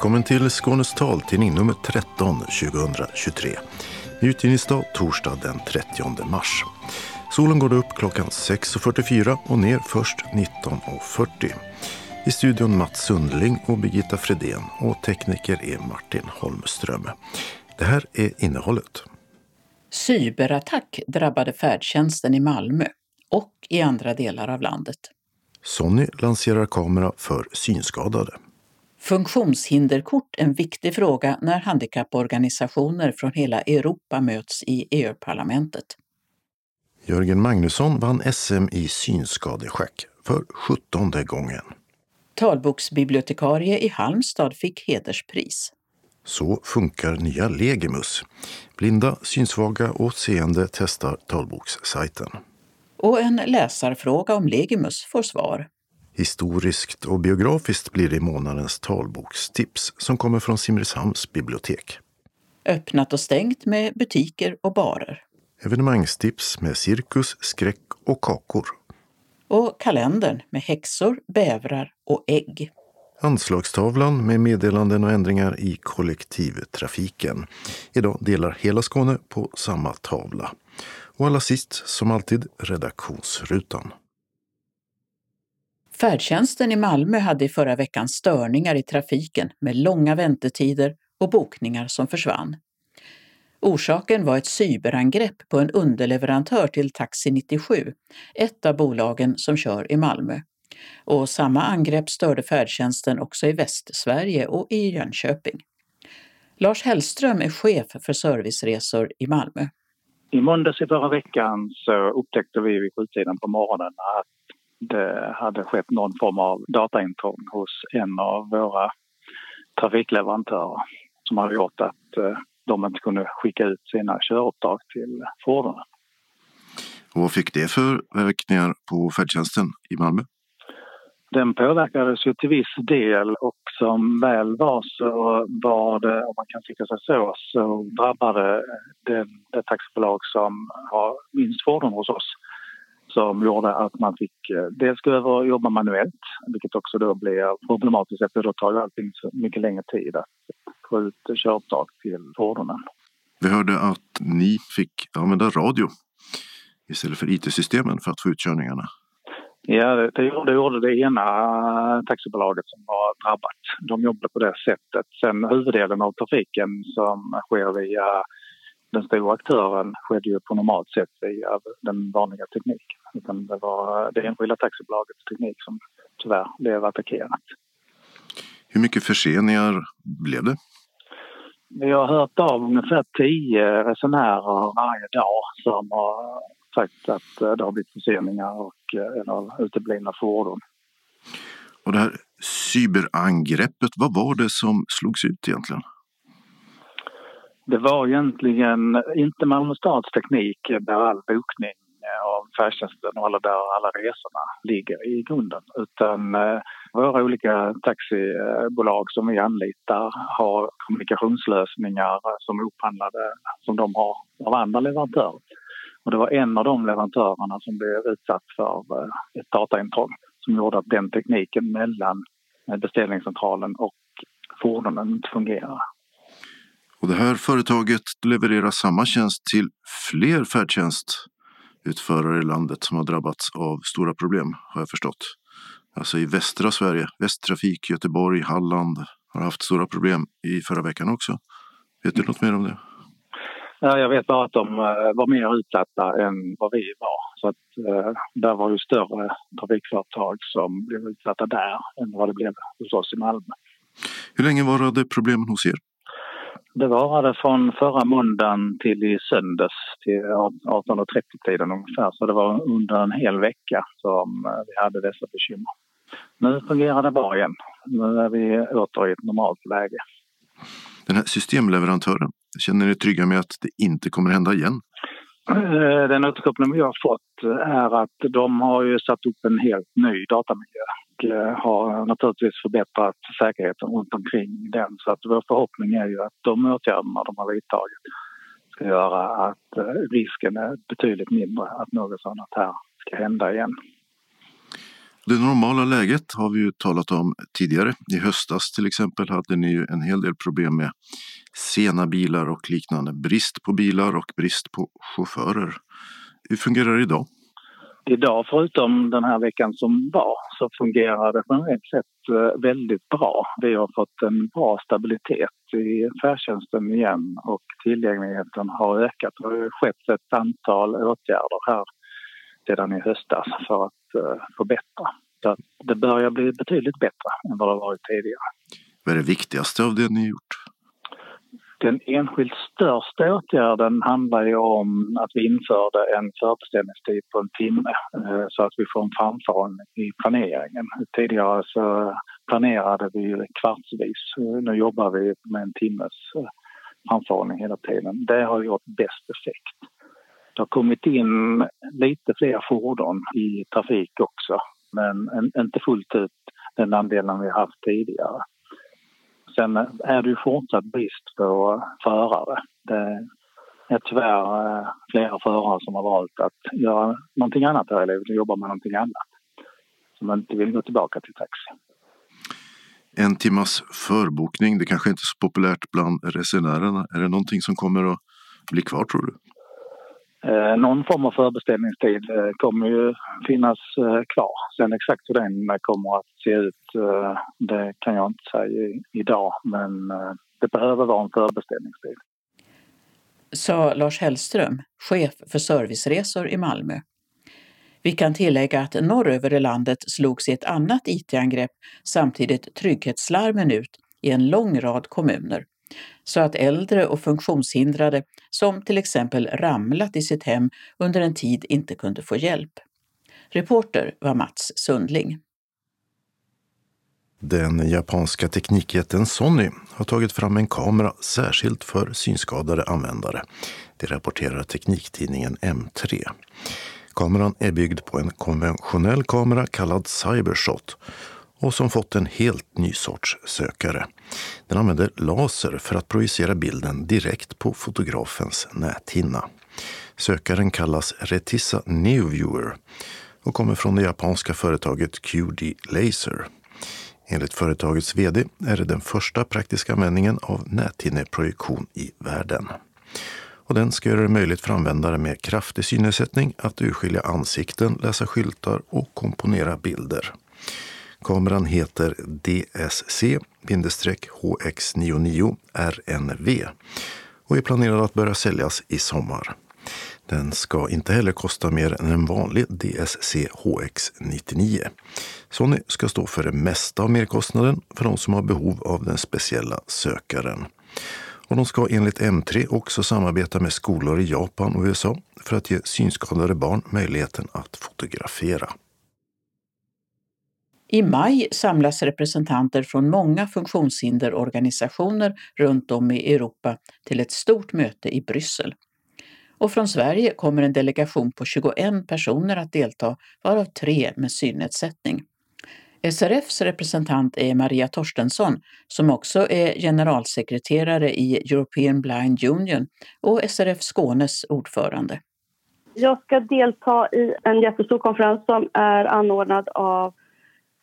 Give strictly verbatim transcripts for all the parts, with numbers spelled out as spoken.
Välkommen till Skånes Taltidning nummer tretton tjugohundratjugotre. Utgivningsdag torsdag den trettionde mars. Solen går upp klockan sex fyrtiofyra och ner först nitton fyrtio. I studion Mats Sundling och Birgitta Fredén och tekniker är Martin Holmström. Det här är innehållet. Cyberattack drabbade färdtjänsten i Malmö och i andra delar av landet. Sony lanserar kamera för synskadade. Funktionshinderkort en viktig fråga när handikapporganisationer från hela Europa möts i E U-parlamentet. Jörgen Magnusson vann S M i synskadeschack för sjuttonde gången. Talboksbibliotekarie i Halmstad fick hederspris. Så funkar nya Legimus. Blinda, synsvaga och seende testar talbokssajten. Och en läsarfråga om Legimus får svar. Historiskt och biografiskt blir det månadens talbokstips som kommer från Simrishamns bibliotek. Öppnat och stängt med butiker och barer. Evenemangstips med cirkus, skräck och kakor. Och kalendern med häxor, bävrar och ägg. Anslagstavlan med meddelanden och ändringar i kollektivtrafiken. Idag delar hela Skåne på samma tavla. Och alla sist, som alltid, redaktionsrutan. Färdtjänsten i Malmö hade i förra veckan störningar i trafiken med långa väntetider och bokningar som försvann. Orsaken var ett cyberangrepp på en underleverantör till Taxi nittiosju, ett av bolagen som kör i Malmö. Och samma angrepp störde färdtjänsten också i Västsverige och i Jönköping. Lars Hellström är chef för serviceresor i Malmö. I måndags i förra veckan så upptäckte vi vid sjutiden på morgonen att det hade skett någon form av dataintrång hos en av våra trafikleverantörer som har gjort att de inte kunde skicka ut sina köruppdrag till fordonen. Och vad fick det för verkningar på färdtjänsten i Malmö? Den påverkades ju till viss del och som väl var så var det, om man kan tycka sig så, så drabbade det, det taxibolag som har minst fordon hos oss. Som gjorde att man fick dels gå över och jobba manuellt, vilket också då blir problematiskt eftersom då tar ju allting så mycket längre tid att få ut köruppdrag till fordonen. Vi hörde att ni fick använda radio istället för I T-systemen för att få ut körningarna. Ja, det gjorde det ena taxibolaget som var drabbat. De jobbade på det sättet. Sen huvuddelen av trafiken som sker via den stora aktören skedde ju på normalt sätt via den vanliga tekniken. Utan det var det enskilda taxibolagets teknik som tyvärr blev attackerat. Hur mycket förseningar blev det? Vi har hört av ungefär tio resenärer varje dag som har sagt att det har blivit förseningar och eller uteblivna fordon. Och det här cyberangreppet, vad var det som slogs ut egentligen? Det var egentligen inte Malmö stads teknik där all bokning av färdtjänsten och alla där alla resorna ligger i grunden. Utan våra olika taxibolag som vi anlitar har kommunikationslösningar som är upphandlade som de har av andra leverantörer. Och det var en av de leverantörerna som blev utsatt för ett dataintrång som gjorde att den tekniken mellan beställningscentralen och fordonen inte fungerar. Och det här företaget levererar samma tjänst till fler färdtjänstutförare i landet som har drabbats av stora problem, har jag förstått. Alltså i västra Sverige, Västtrafik, Göteborg, Halland har haft stora problem i förra veckan också. Vet du något mer om det? Ja, jag vet bara att de var mer utsatta än vad vi var. Så att, eh, där var ju större trafikföretag som blev utsatta där än vad det blev hos oss i Malmö. Hur länge varade problemen hos er? Det varade från förra måndagen till i söndags till arton trettio-tiden ungefär. Så det var under en hel vecka som vi hade dessa bekymmer. Nu fungerar det bra igen. Nu är vi åter i ett normalt läge. Den här systemleverantören, känner ni trygga med att det inte kommer hända igen? Den återkoppling vi har fått är att de har ju satt upp en helt ny datamiljö. Har naturligtvis förbättrat säkerheten runt omkring den. Så att vår förhoppning är ju att de åtgärderna de har vidtagit ska göra att risken är betydligt mindre att något sådant här ska hända igen. Det normala läget har vi ju talat om tidigare. I höstas till exempel hade ni ju en hel del problem med sena bilar och liknande. Brist på bilar och brist på chaufförer. Hur fungerar det idag? Idag, förutom den här veckan som var, så fungerar det generellt sett väldigt bra. Vi har fått en bra stabilitet i färdtjänsten igen och tillgängligheten har ökat. Det har skett ett antal åtgärder här sedan i höstas för att förbättra. Så det börjar bli betydligt bättre än vad det har varit tidigare. Vad är det viktigaste av det ni gjort? Den enskilt största åtgärden handlar ju om att vi införde en förbeställningstid på en timme så att vi får en framförhållning i planeringen. Tidigare så planerade vi kvartsvis. Nu jobbar vi med en timmes framförhållning hela tiden. Det har gjort bäst effekt. Det har kommit in lite fler fordon i trafik också, men inte fullt ut den andelen vi haft tidigare. Sen är det ju fortsatt brist på förare. Det är tyvärr flera förare som har valt att göra någonting annat här i livet och jobba med någonting annat. Så man inte vill gå tillbaka till taxi. En timmas förbokning, det kanske inte är så populärt bland resenärerna. Är det någonting som kommer att bli kvar, tror du? Någon form av förbeställningstid kommer ju finnas kvar. Sen exakt hur den kommer att se ut, det kan jag inte säga idag. Men det behöver vara en förbeställningstid. Sa Lars Hellström, chef för serviceresor i Malmö. Vi kan tillägga att norröver i landet slogs i ett annat I T-angrepp samtidigt trygghetslarmen ut i en lång rad kommuner. Så att äldre och funktionshindrade som till exempel ramlat i sitt hem under en tid inte kunde få hjälp. Reporter var Mats Sundling. Den japanska teknikjätten Sony har tagit fram en kamera särskilt för synskadade användare. Det rapporterar tekniktidningen M tre. Kameran är byggd på en konventionell kamera kallad Cybershot och som fått en helt ny sorts sökare. Den använder laser för att projicera bilden direkt på fotografens näthinna. Sökaren kallas Retisa Neo Viewer och kommer från det japanska företaget Q D Laser. Enligt företagets vd är det den första praktiska användningen av näthinneprojektion i världen. Och den ska göra det möjligt för användare med kraftig synnedsättning att urskilja ansikten, läsa skyltar och komponera bilder. Kameran heter D S C H X nio nio R N V och är planerad att börja säljas i sommar. Den ska inte heller kosta mer än en vanlig D S C H X nittionio. Sony ska stå för det mesta av merkostnaden för de som har behov av den speciella sökaren. Och de ska enligt M tre också samarbeta med skolor i Japan och U S A för att ge synskadade barn möjligheten att fotografera. I maj samlas representanter från många funktionshinderorganisationer runt om i Europa till ett stort möte i Bryssel. Och från Sverige kommer en delegation på tjugoett personer att delta, varav tre med synnedsättning. S R F:s representant är Maria Torstensson, som också är generalsekreterare i European Blind Union och S R F Skånes ordförande. Jag ska delta i en jättestor konferens som är anordnad av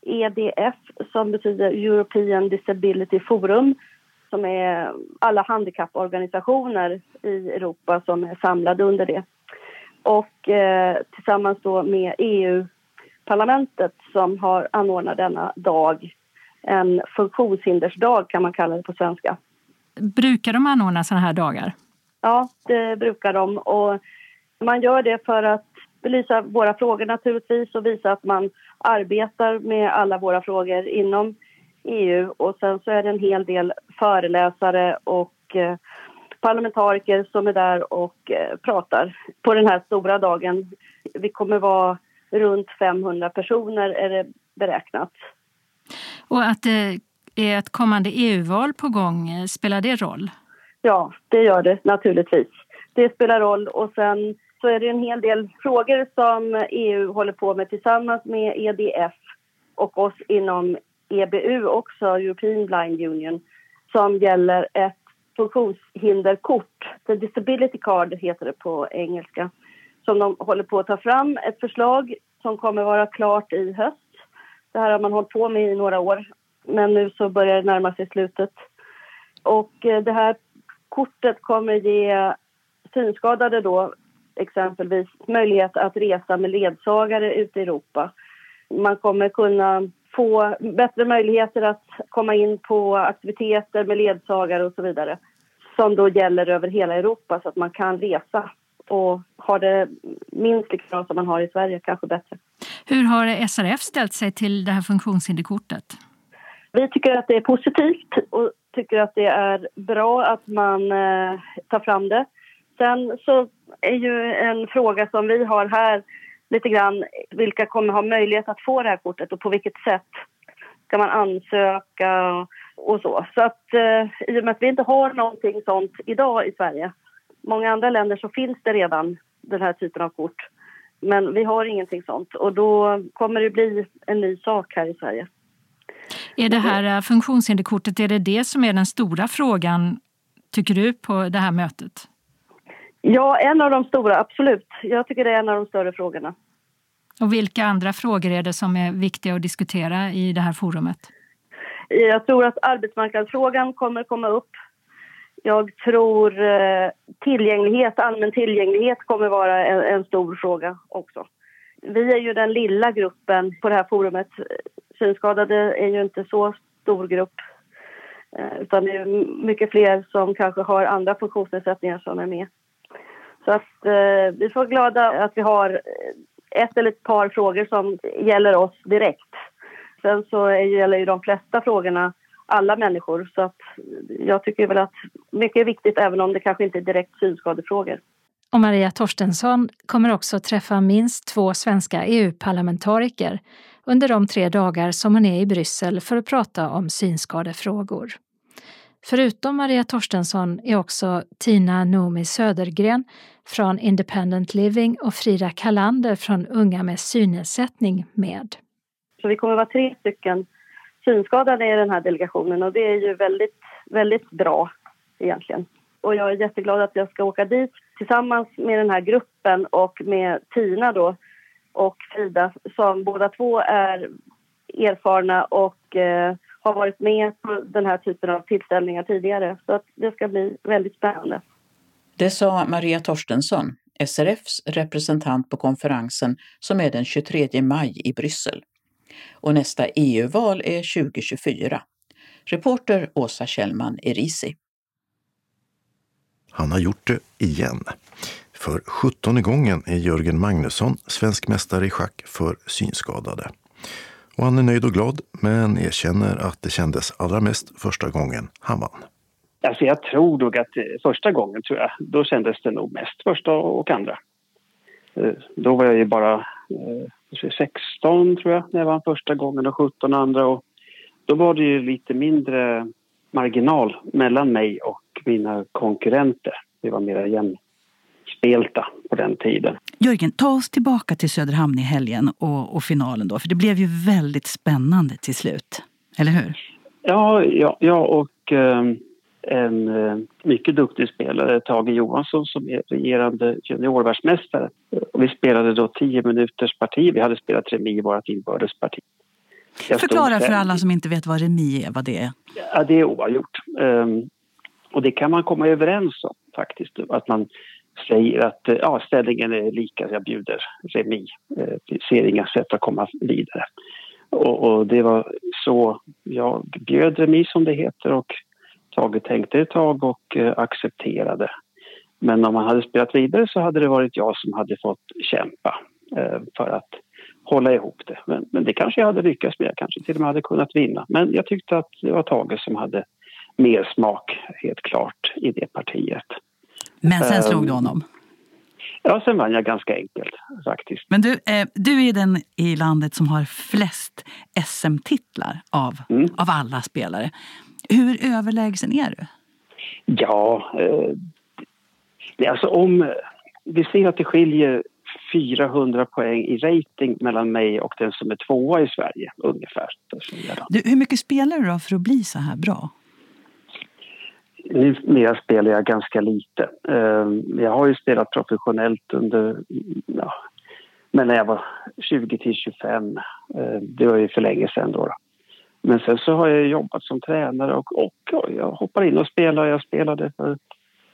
E D F, som betyder European Disability Forum, som är alla handikapporganisationer i Europa som är samlade under det. Och eh, tillsammans då med E U-parlamentet som har anordnat denna dag, en funktionshindersdag kan man kalla det på svenska. Brukar de anordna sådana här dagar? Ja, det brukar de, och man gör det för att belysa våra frågor naturligtvis och visa att man arbetar med alla våra frågor inom E U. Och sen så är det en hel del föreläsare och eh, parlamentariker som är där och eh, pratar på den här stora dagen. Vi kommer vara runt femhundra personer är det beräknat. Och att det är ett kommande E U-val på gång, spelar det roll? Ja, det gör det naturligtvis. Det spelar roll, och sen så är det en hel del frågor som E U håller på med tillsammans med E D F och oss inom E B U också, European Blind Union, som gäller ett funktionshinderkort. The Disability Card heter det på engelska, som de håller på att ta fram ett förslag som kommer vara klart i höst. Det här har man hållit på med i några år, men nu så börjar det närma sig slutet. Och det här kortet kommer ge synskadade då exempelvis möjlighet att resa med ledsagare ute i Europa. Man kommer kunna få bättre möjligheter att komma in på aktiviteter med ledsagare och så vidare. Som då gäller över hela Europa så att man kan resa och ha det minst lika bra som man har i Sverige, kanske bättre. Hur har S R F ställt sig till det här funktionshinderkortet? Vi tycker att det är positivt och tycker att det är bra att man eh, tar fram det. Sen så är ju en fråga som vi har här lite grann, vilka kommer ha möjlighet att få det här kortet och på vilket sätt ska man ansöka och så. Så att eh, i och med att vi inte har någonting sånt idag i Sverige, många andra länder så finns det redan den här typen av kort. Men vi har ingenting sånt och då kommer det bli en ny sak här i Sverige. Är det här funktionshinderkortet, är det det som är den stora frågan, tycker du, på det här mötet? Ja, en av de stora, absolut. Jag tycker det är en av de större frågorna. Och vilka andra frågor är det som är viktiga att diskutera i det här forumet? Jag tror att arbetsmarknadsfrågan kommer komma upp. Jag tror tillgänglighet, allmän tillgänglighet kommer vara en, en stor fråga också. Vi är ju den lilla gruppen på det här forumet. Synskadade är ju inte så stor grupp, utan det är mycket fler som kanske har andra funktionsnedsättningar som är med. Så att eh, vi får glada att vi har ett eller ett par frågor som gäller oss direkt. Sen så gäller ju de flesta frågorna alla människor, så att jag tycker väl att mycket är viktigt även om det kanske inte är direkt synskadefrågor. Och Maria Torstensson kommer också träffa minst två svenska E U-parlamentariker under de tre dagar som hon är i Bryssel för att prata om synskadefrågor. Förutom Maria Torstensson är också Tina Noomi Södergren från Independent Living och Frida Kalander från Unga med synnedsättning med. Så vi kommer vara tre stycken synskadade i den här delegationen och det är ju väldigt, väldigt bra egentligen. Och jag är jätteglad att jag ska åka dit tillsammans med den här gruppen och med Tina då och Frida som båda två är erfarna och eh, har varit med på den här typen av tillställningar tidigare. Så att det ska bli väldigt spännande. Det sa Maria Torstensson, S R F:s representant på konferensen som är den tjugotredje maj i Bryssel. Och nästa E U-val är tjugo tjugofyra. Reporter Åsa Kjellman Erisi. Han har gjort det igen. För sjuttonde gången är Jörgen Magnusson svensk mästare i schack för synskadade. Och han är nöjd och glad, men erkänner att det kändes allra mest första gången han vann. Alltså jag tror nog att första gången, tror jag, då kändes det nog mest första och andra. Då var jag ju bara sexton, tror jag, när jag vann första gången och sjutton andra. Och då var det ju lite mindre marginal mellan mig och mina konkurrenter. Det var mer jämnt. Spelta på den tiden. Jörgen, ta oss tillbaka till Söderhamn i helgen och, och finalen då. För det blev ju väldigt spännande till slut. Eller hur? Ja, ja, ja och eh, en mycket duktig spelare, Tage Johansson, som är regerande juniorvärldsmästare. Och vi spelade då tio minuters parti. Vi hade spelat remi i vårt inbördes parti. Jag Förklara för alla som inte vet vad remi är, vad det är. Ja, det är oavgjort. Eh, och det kan man komma överens om faktiskt. Att man säger att ja, ställningen är lika, jag bjuder remi. Vi ser inga sätt att komma vidare. Och, och det var så jag bjöd remi, som det heter, och Tage tänkte ett tag och eh, accepterade. Men om man hade spelat vidare så hade det varit jag som hade fått kämpa eh, för att hålla ihop det. Men, men det kanske jag hade lyckats med, jag kanske till och med hade kunnat vinna. Men jag tyckte att det var Tage som hade mer smak, helt klart, i det partiet. Men sen slog du honom? Ja, sen vann jag ganska enkelt faktiskt. Men du, eh, du är den i landet som har flest S M-titlar av, mm. av alla spelare. Hur överlägsen är du? Ja, eh, det, alltså om vi ser att det skiljer fyrahundra poäng i rating mellan mig och den som är tvåa i Sverige ungefär. Du, hur mycket spelar du då för att bli så här bra? Numera spelar jag ganska lite. Jag har ju spelat professionellt under ja, Men när jag var tjugo till tjugofem, det var ju för länge sedan då. Men sen så har jag jobbat som tränare och, och jag hoppar in och spelar. Jag spelade för,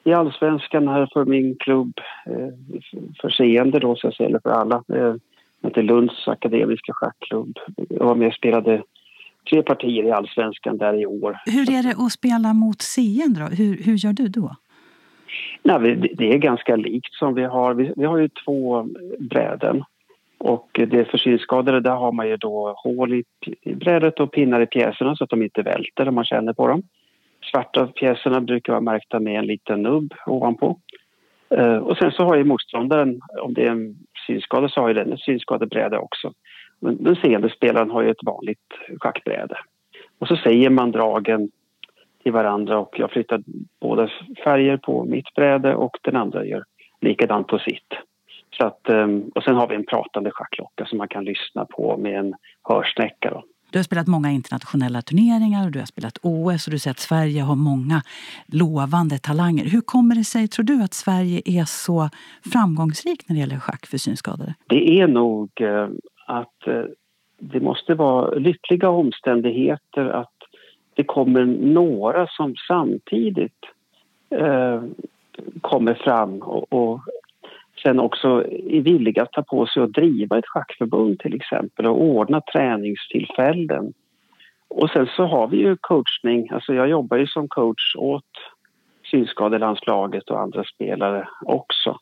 i Allsvenskan här för min klubb, för seende då, så jag säger för alla. Det är Lunds akademiska schackklubb. Jag var med och spelade tre partier i Allsvenskan där i år. Hur är det att spela mot seende då? Hur, hur gör du då? Nej, det är ganska likt som vi har. Vi, vi har ju två bräden. Och det för synskadade, där har man ju då hål i, i brädet och pinnar i pjäserna så att de inte välter om man känner på dem. Svarta pjäserna brukar vara märkta med en liten nubb ovanpå. Eh, och sen så har ju motståndaren, om det är en synskada så har ju den en synskadebräde också. Men den seende spelaren har ju ett vanligt schackbräde. Och så säger man dragen till varandra och jag flyttar båda färger på mitt bräde och den andra gör likadant på sitt. Så att, och sen har vi en pratande schackklocka som man kan lyssna på med en hörsnäcka då. Du har spelat många internationella turneringar och du har spelat O S och du säger att Sverige har många lovande talanger. Hur kommer det sig, tror du, att Sverige är så framgångsrikt när det gäller schack för synskadade? Det är nog att det måste vara lyckliga omständigheter att det kommer några som samtidigt eh, kommer fram och, och sen också är villiga att ta på sig och driva ett schackförbund till exempel och ordna träningstillfällen. Och sen så har vi ju coachning. Alltså jag jobbar ju som coach åt synskadelandslaget och andra spelare också.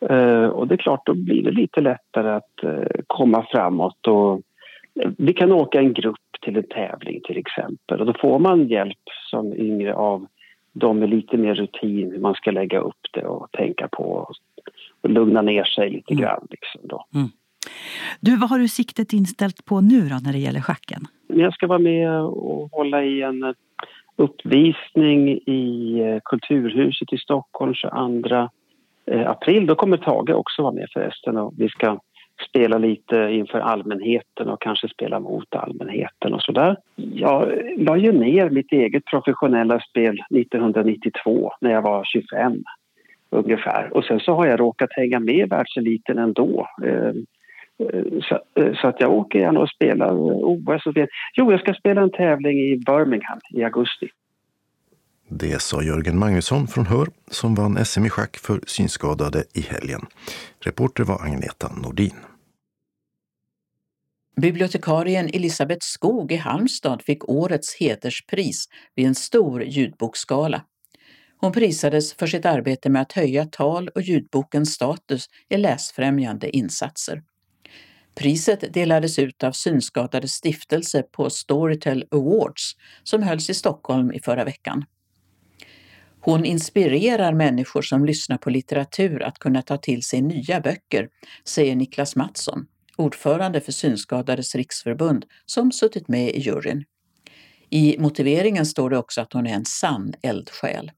Eh, och det är klart, då blir det lite lättare att eh, komma framåt och vi kan åka en grupp till en tävling till exempel. Och då får man hjälp som yngre av de med lite mer rutin hur man ska lägga upp det och tänka på och lugna ner sig lite mm. grann. Liksom då. Mm. Du, vad har du siktet inställt på nu då när det gäller schacken? Jag ska vara med och hålla i en uppvisning i Kulturhuset i Stockholm tjugoandra april. Då kommer Tage också vara med förresten och vi ska spela lite inför allmänheten och kanske spela mot allmänheten och sådär. Jag la ju ner mitt eget professionella spel nittonhundranittiotvå när jag var tjugofem ungefär. Och sen så har jag råkat hänga med i världseliten ändå. Så att jag åker gärna och spelar O S. Jo, jag ska spela en tävling i Birmingham i augusti. Det sa Jörgen Magnusson från Hör som vann S M i schack för synskadade i helgen. Reporter var Agneta Nordin. Bibliotekarien Elisabeth Skog i Halmstad fick årets hederspris vid en stor ljudboksgala. Hon prisades för sitt arbete med att höja tal och ljudbokens status i läsfrämjande insatser. Priset delades ut av Synskadades stiftelse på Storytel Awards som hölls i Stockholm i förra veckan. Hon inspirerar människor som lyssnar på litteratur att kunna ta till sig nya böcker, säger Niklas Mattsson, ordförande för Synskadades riksförbund som suttit med i juryn. I motiveringen står det också att hon är en sann eldsjäl.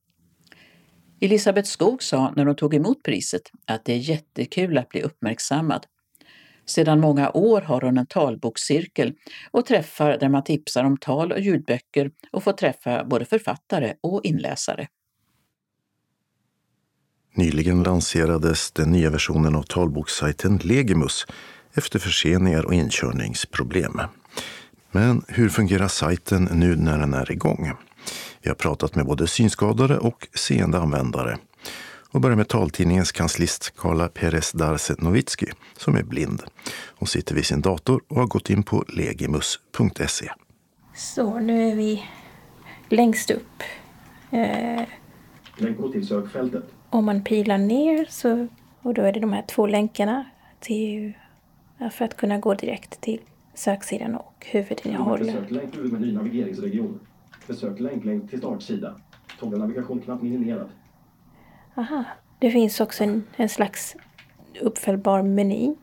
Elisabeth Skog sa när hon tog emot priset att det är jättekul att bli uppmärksammad. Sedan många år har hon en talbokscirkel och träffar där man tipsar om tal- och ljudböcker och får träffa både författare och inläsare. Nyligen lanserades den nya versionen av talbokssajten Legimus efter förseningar och inkörningsproblem. Men hur fungerar sajten nu när den är igång? Vi har pratat med både synskadade och seende användare. Och börjar med taltidningens kanslist Carla Perez Darse Novitski som är blind. Hon sitter vid sin dator och har gått in på legimus punkt se. Så, nu är vi längst upp. Eh... Gå till sökfältet. Om man pilar ner så, och då är det de här två länkarna till, för att kunna gå direkt till söksidan och huvudinnehållet. Besöklänk, huvudmeny, navigeringsregion. Besöklänk, länk till startsida. Togga navigationknapp minimerad. Aha, det finns också en, en slags uppfällbar meny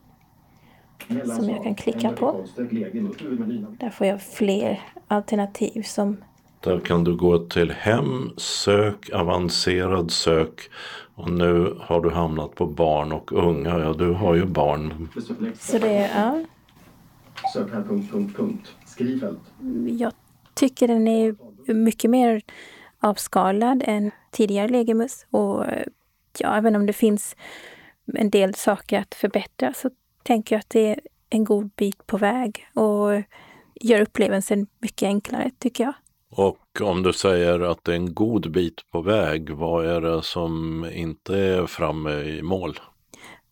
som jag kan klicka på. Där får jag fler alternativ som... Där kan du gå till hem, sök, avancerad sök och nu har du hamnat på barn och unga. Ja, du har ju barn. Så det är, ja. Sök här, punkt, punkt, punkt. Skrivfält. Jag tycker den är mycket mer avskalad än tidigare Legimus och ja, även om det finns en del saker att förbättra så tänker jag att det är en god bit på väg och gör upplevelsen mycket enklare, tycker jag. Och om du säger att det är en god bit på väg, vad är det som inte är framme i mål?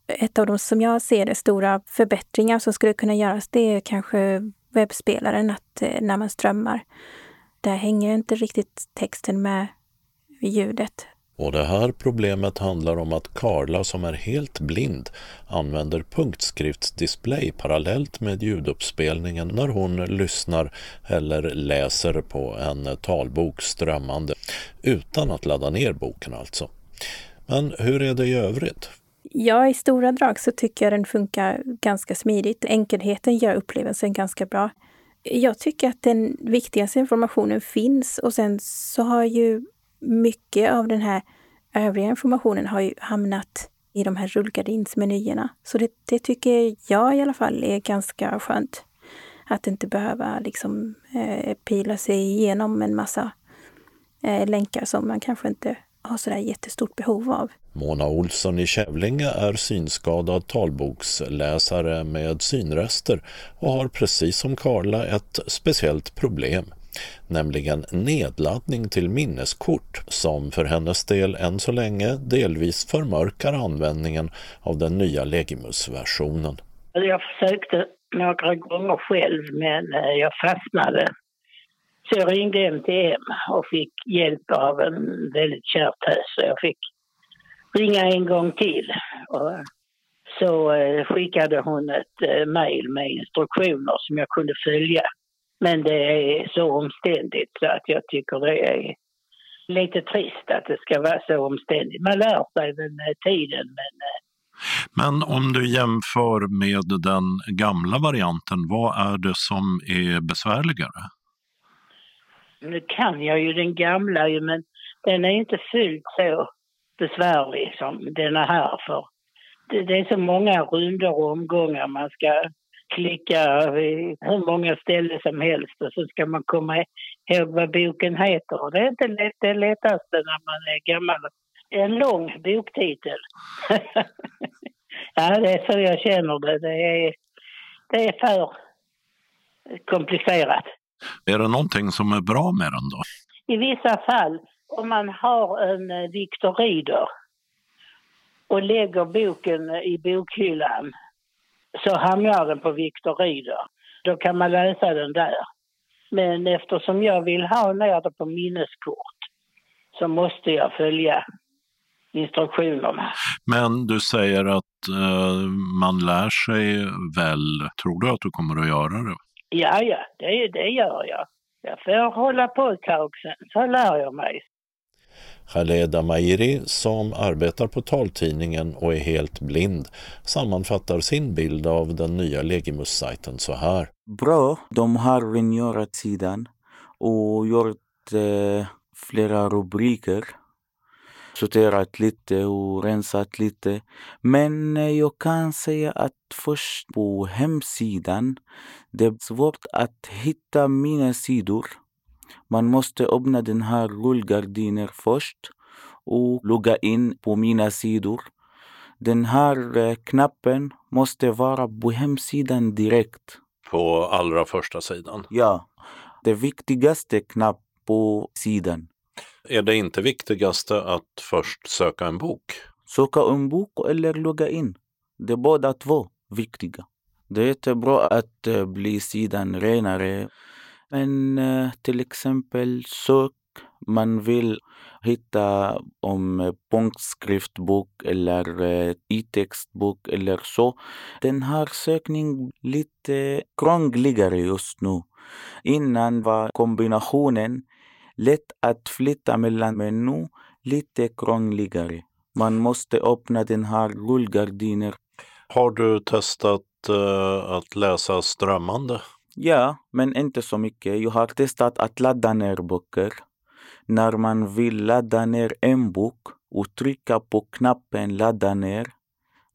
Ett av de som jag ser det stora förbättringar som skulle kunna göras, det är kanske webbspelaren, att när man strömmar, där hänger inte riktigt texten med ljudet. Och det här problemet handlar om att Karla, som är helt blind, använder punktskriftsdisplay parallellt med ljuduppspelningen när hon lyssnar eller läser på en talbok strömmande, utan att ladda ner boken alltså. Men hur är det i övrigt? Ja, i stora drag så tycker jag den funkar ganska smidigt. Enkelheten gör upplevelsen ganska bra. Jag tycker att den viktigaste informationen finns, och sen så har ju mycket av den här övriga informationen har ju hamnat i de här rullgardinsmenyerna. Så det, det tycker jag i alla fall är ganska skönt. Att inte behöva liksom, eh, pila sig igenom en massa eh, länkar som man kanske inte har sådär jättestort behov av. Mona Olsson i Kävlinge är synskadad talboksläsare med synrester och har precis som Karla ett speciellt problem, nämligen nedladdning till minneskort som för hennes del än så länge delvis förmörkar användningen av den nya Legimus-versionen. Jag försökte några gånger själv, men jag fastnade. Så jag ringde M T M och fick hjälp av en väldigt kär tös. Jag fick ringa en gång till, och så skickade hon ett mejl med instruktioner som jag kunde följa. Men det är så omständigt så att jag tycker det är lite trist att det ska vara så omständigt. Man lär sig med tiden. Men, men om du jämför med den gamla varianten, vad är det som är besvärligare? Nu kan jag ju den gamla, men den är inte fullt så besvärlig som den här. För det är så många runder och omgångar man ska klicka hur många ställen som helst, och så ska man komma ihåg vad boken heter. Och det är inte lätt, det lättaste när man är gammal. En lång boktitel. Ja, det är så jag känner det. Det är, det är för komplicerat. Är det någonting som är bra med den då? I vissa fall, om man har en Victorider och lägger boken i bokhyllan, så hamnar den på Victorider. Då kan man läsa den där. Men eftersom jag vill ha ner det på minneskort, så måste jag följa instruktionerna. Men du säger att eh, man lär sig väl. Tror du att du kommer att göra det? Ja, ja, det, det gör jag. Jag får hålla på ett tag sen, så lär jag mig. Khaleda Mairi, som arbetar på taltidningen och är helt blind, sammanfattar sin bild av den nya Legimus-sajten så här. Bra, de har rengjort sidan och gjort eh, flera rubriker. Sorterat lite och rensat lite. Men eh, jag kan säga att först på hemsidan, det är svårt att hitta mina sidor. Man måste öppna den här rullgardiner först och logga in på mina sidor. Den här knappen måste vara på hemsidan direkt. På allra första sidan? Ja, det viktigaste knapp på sidan. Är det inte viktigaste att först söka en bok? Söka en bok eller logga in. Det är båda två viktiga. Det är jättebra att bli sidan renare. Men till exempel sök, man vill hitta om punktskriftbok eller e-textbok eller så. Den här sökningen lite krångligare just nu. Innan var kombinationen lätt att flytta mellan, men nu lite krångligare. Man måste öppna den här rullgardiner. Har du testat uh, att läsa strömmande? Ja, men inte så mycket. Jag har testat att ladda ner böcker. När man vill ladda ner en bok och trycka på knappen ladda ner,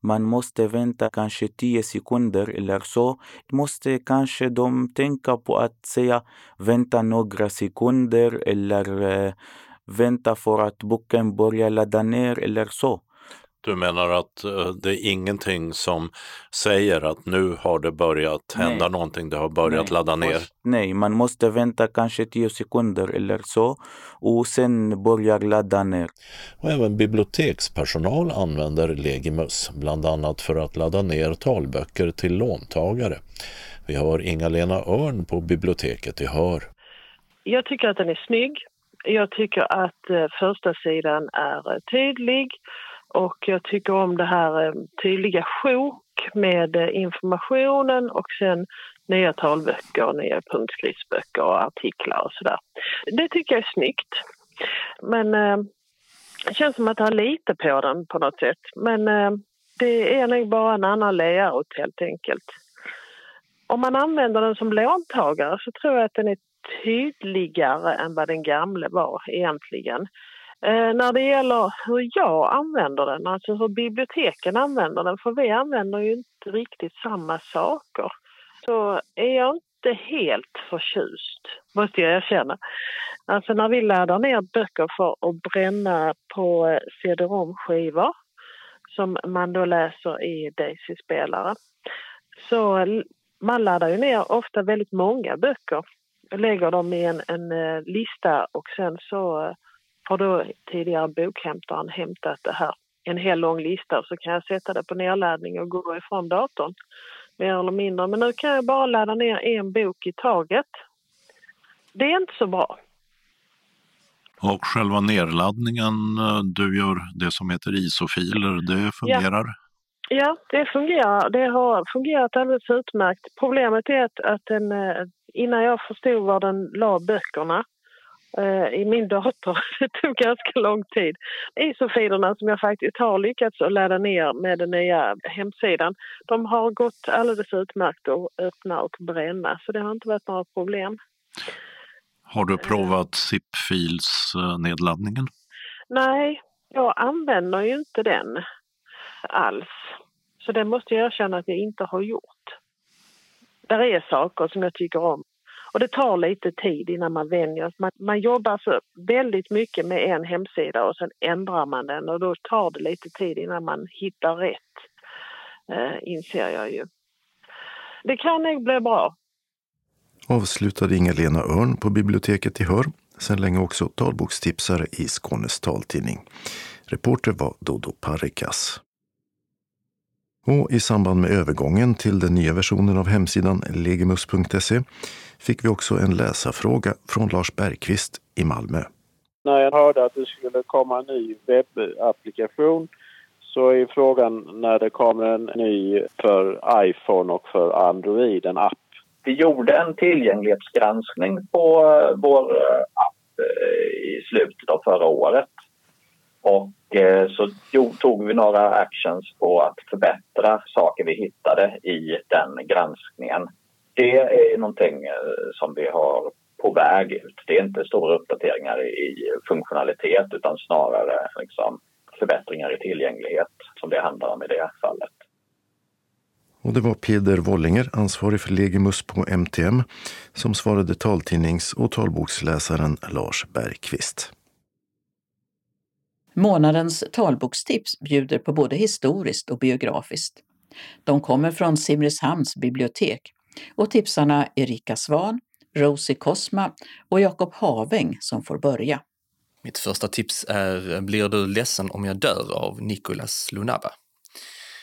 man måste vänta kanske tio sekunder eller så. Måste kanske de tänka på att säga vänta några sekunder eller eh, vänta för att boken börjar ladda ner eller så. Du menar att det är ingenting som säger att nu har det börjat hända nej. någonting, det har börjat nej. ladda ner? Nej, man måste vänta kanske tio sekunder eller så och sen börjar ladda ner. Och även bibliotekspersonal använder Legimus, bland annat för att ladda ner talböcker till låntagare. Vi har Inga-Lena Örn på biblioteket i Hör. Jag tycker att den är snygg. Jag tycker att första sidan är tydlig. Och jag tycker om det här tydliga sjok med informationen och sen nya talböcker, nya punktskriftsböcker och artiklar och sådär. Det tycker jag är snyggt. Men eh, det känns som att jag har lite på den på något sätt. Men eh, det är nog bara en annan layout helt enkelt. Om man använder den som låntagare så tror jag att den är tydligare än vad den gamla var egentligen. När det gäller hur jag använder den, alltså hur biblioteken använder den, för vi använder ju inte riktigt samma saker, så är jag inte helt förtjust, måste jag erkänna. Alltså när vi laddar ner böcker för att bränna på cd-rom-skivor som man då läser i Daisy-spelare, så man laddar ju ner ofta väldigt många böcker, lägger dem i en, en lista och sen så har då tidigare bokhämtaren hämtat det här, en hel lång lista, så kan jag sätta det på nedladdning och gå ifrån datorn mer eller mindre. Men nu kan jag bara ladda ner en bok i taget. Det är inte så bra. Och själva nedladdningen, du gör det som heter isofiler, det fungerar? Ja. Ja, det fungerar. Det har fungerat alldeles utmärkt. Problemet är att, att den, innan jag förstod var den la böckerna i min dator, det tog ganska lång tid. Isofilerna som jag faktiskt har lyckats att ladda ner med den nya hemsidan, de har gått alldeles utmärkt att öppna och bränna, så det har inte varit några problem. Har du provat zip-fils-nedladdningen? Nej, jag använder ju inte den alls. Så det måste jag erkänna att jag inte har gjort. Där är saker som jag tycker om. Och det tar lite tid innan man vänjer sig. Man, man jobbar så väldigt mycket med en hemsida och sen ändrar man den. Och då tar det lite tid innan man hittar rätt, eh, inser jag ju. Det kan nog bli bra. Avslutade Inga-Lena Örn på biblioteket i Hör. Sen länge också talbokstipsare i Skånes Taltidning. Reporter var Dodo Parikas. Och i samband med övergången till den nya versionen av hemsidan legimus punkt se fick vi också en läsarfråga från Lars Bergqvist i Malmö. När jag hörde att det skulle komma en ny webbapplikation så är frågan när det kommer en ny för iPhone och för Android, en app. Vi gjorde en tillgänglighetsgranskning på vår app i slutet av förra året. Och så tog vi några actions på att förbättra saker vi hittade i den granskningen. Det är någonting som vi har på väg ut. Det är inte stora uppdateringar i funktionalitet utan snarare liksom förbättringar i tillgänglighet som det handlar om i det fallet. Och det var Peder Wollinger, ansvarig för Legimus på M T M, som svarade taltidnings- och talboksläsaren Lars Bergqvist. Månadens talbokstips bjuder på både historiskt och biografiskt. De kommer från Simrishamns bibliotek och tipsarna Erika Svan, Rosie Kosma och Jakob Haväng som får börja. Mitt första tips är Blir du ledsen om jag dör av Nicolas Lunabba.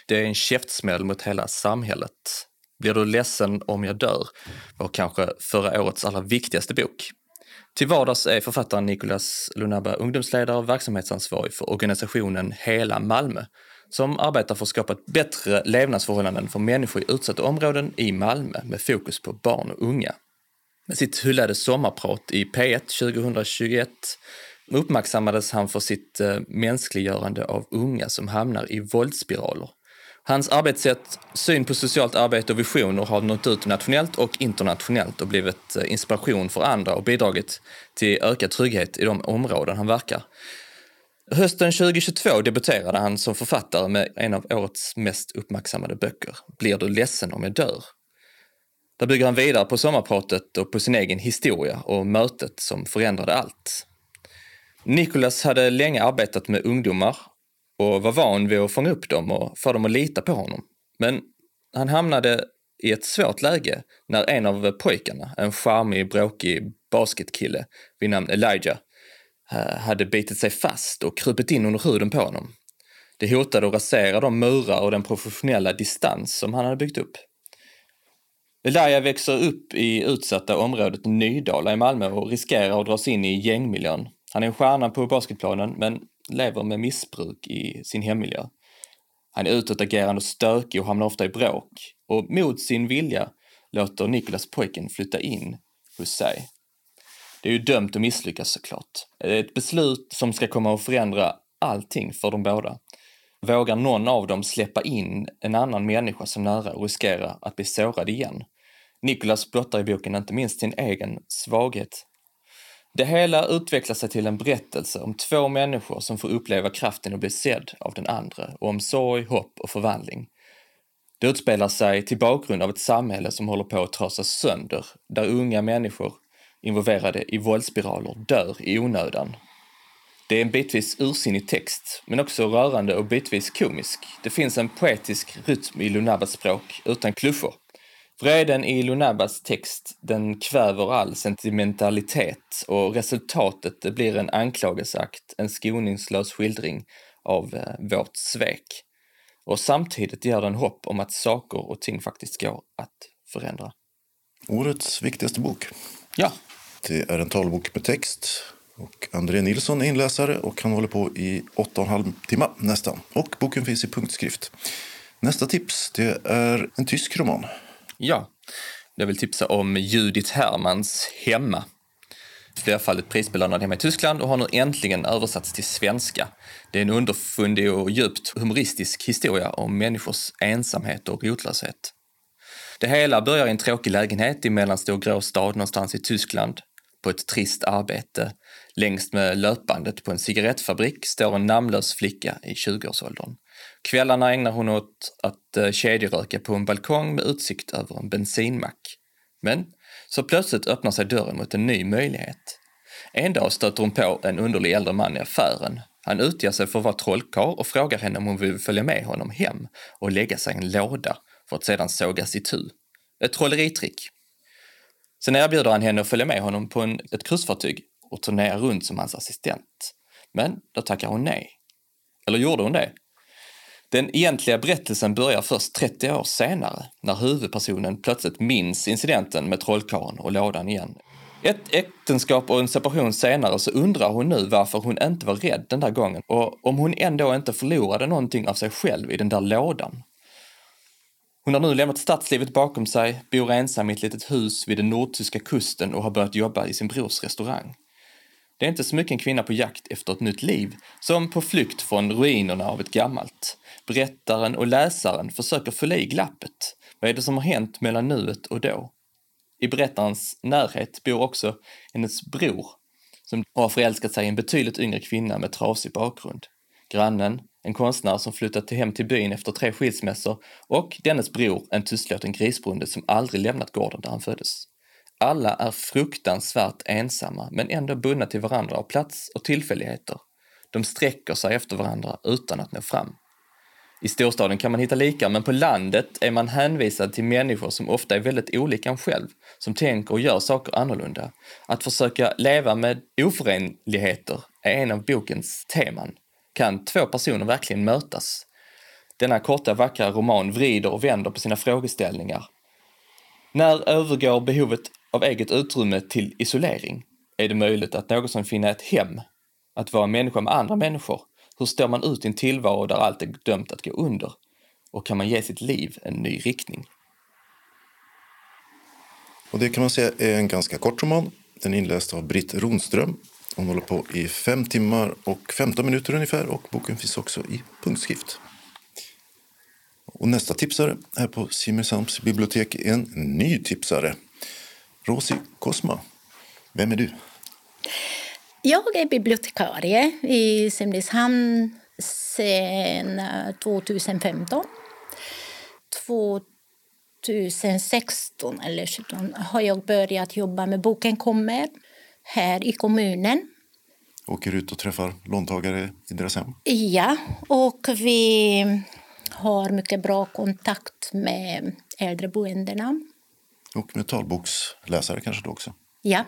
Det är en käftsmäll mot hela samhället. Blir du ledsen om jag dör var kanske förra årets allra viktigaste bok. Till vardags är författaren Nicolas Lunabba ungdomsledare och verksamhetsansvarig för organisationen Hela Malmö som arbetar för att skapa ett bättre levnadsförhållanden för människor i utsatta områden i Malmö med fokus på barn och unga. Med sitt hyllade sommarprat i P ett tjugohundratjugoett uppmärksammades han för sitt mänskliggörande av unga som hamnar i våldsspiraler. Hans arbetssätt, syn på socialt arbete och visioner har nått ut nationellt och internationellt och blivit inspiration för andra och bidragit till ökad trygghet i de områden han verkar. Hösten tjugohundratjugotvå debuterade han som författare med en av årets mest uppmärksammade böcker, Blir du ledsen om jag dör? Där bygger han vidare på sommarpratet och på sin egen historia och mötet som förändrade allt. Nicolas hade länge arbetat med ungdomar och var van vid att fånga upp dem och få dem att lita på honom. Men han hamnade i ett svårt läge när en av pojkarna, en charmig, bråkig basketkille vid namn Elijah, hade bitit sig fast och krupit in under huden på honom. Det hotade att rasera de murar och den professionella distans som han hade byggt upp. Elijah växer upp i utsatta området Nydala i Malmö och riskerar att dras in i gängmiljön. Han är en stjärna på basketplanen men lever med missbruk i sin hemmiljö. Han är utåtagerande och stökig och hamnar ofta i bråk. Och mot sin vilja låter Nicolas pojken flytta in hos sig. Det är ju dömt att misslyckas såklart. Det är ett beslut som ska komma att förändra allting för de båda. Vågar någon av dem släppa in en annan människa som nära och riskera att bli sårad igen? Nicolas blottar i boken inte minst sin egen svaghet. Det hela utvecklar sig till en berättelse om två människor som får uppleva kraften att bli sedd av den andra och om sorg, hopp och förvandling. Det utspelar sig till bakgrund av ett samhälle som håller på att trasas sönder, där unga människor involverade i våldsspiraler dör i onödan. Det är en bitvis ursinnig text, men också rörande och bitvis komisk. Det finns en poetisk rytm i Lunabbas språk utan klyschor. Vreden i Lunabbas text, den kväver all sentimentalitet och resultatet det blir en anklagelseakt, en skoningslös skildring av vårt svek. Och samtidigt ger den hopp om att saker och ting faktiskt går att förändra. Årets viktigaste bok. Ja. Det är en talbok med text. Och André Nilsson är inläsare och han håller på i åtta och en halv timme nästan. Och boken finns i punktskrift. Nästa tips, det är en tysk roman. Ja, jag vill tipsa om Judith Hermans Hemma. Flerfallet prisbelönad Hemma i Tyskland och har nu äntligen översatts till svenska. Det är en underfundig och djupt humoristisk historia om människors ensamhet och rotlöshet. Det hela börjar i en tråkig lägenhet i mellanstor grå stad någonstans i Tyskland. På ett trist arbete. Längst med löpandet på en cigarettfabrik står en namnlös flicka i tjugoårsåldern. Kvällarna ägnar hon åt att kedjeröka på en balkong med utsikt över en bensinmack. Men så plötsligt öppnar sig dörren mot en ny möjlighet. En dag stöter hon på en underlig äldre man i affären. Han utger sig för att vara trollkarl och frågar henne om hon vill följa med honom hem och lägga sig i en låda för att sedan sågas itu. Ett trolleritrick. Sen erbjuder han henne att följa med honom på en, ett kryssfartyg och turnera runt som hans assistent. Men då tackar hon nej. Eller gjorde hon det? Den egentliga berättelsen börjar först trettio år senare när huvudpersonen plötsligt minns incidenten med trollkarlen och lådan igen. Ett äktenskap och en separation senare så undrar hon nu varför hon inte var rädd den där gången och om hon ändå inte förlorade någonting av sig själv i den där lådan. Hon har nu lämnat stadslivet bakom sig, bor ensam i ett litet hus vid den nordtyska kusten och har börjat jobba i sin brors restaurang. Det är inte så mycket en kvinna på jakt efter ett nytt liv, som på flykt från ruinerna av ett gammalt. Berättaren och läsaren försöker fylla i glappet. Vad är det som har hänt mellan nuet och då? I berättarens närhet bor också hennes bror, som har förälskat sig i en betydligt yngre kvinna med trasig bakgrund. Grannen, en konstnär som flyttat hem till byn efter tre skilsmässor, och dennes bror, en tystlåten grisbonde som aldrig lämnat gården där han föddes. Alla är fruktansvärt ensamma men ändå bundna till varandra av plats och tillfälligheter. De sträcker sig efter varandra utan att nå fram. I storstaden kan man hitta lika, men på landet är man hänvisad till människor som ofta är väldigt olika än själv, som tänker och gör saker annorlunda. Att försöka leva med oförenligheter är en av bokens teman. Kan två personer verkligen mötas? Denna korta, vackra roman vrider och vänder på sina frågeställningar. När övergår behovet av eget utrymme till isolering? Är det möjligt att någonsin finna ett hem? Att vara en människa med andra människor? Hur står man ut i en tillvaro där allt är dömt att gå under? Och kan man ge sitt liv en ny riktning? Och det kan man säga är en ganska kort roman. Den är inläst av Britt Ronström. Hon håller på i fem timmar och femton minuter ungefär, och boken finns också i punktskrift. Och nästa tipsare här på Simrishamns bibliotek är en ny tipsare. Rosie Kosma, vem är du? Jag är bibliotekarie i Simrishamn sedan tjugofemton. tjugosexton eller tjugosjutton har jag börjat jobba med Boken kommer här i kommunen. åker ut och träffar låntagare i deras hem? Ja, och vi har mycket bra kontakt med äldreboendena. Och med talboksläsare kanske då också? Ja.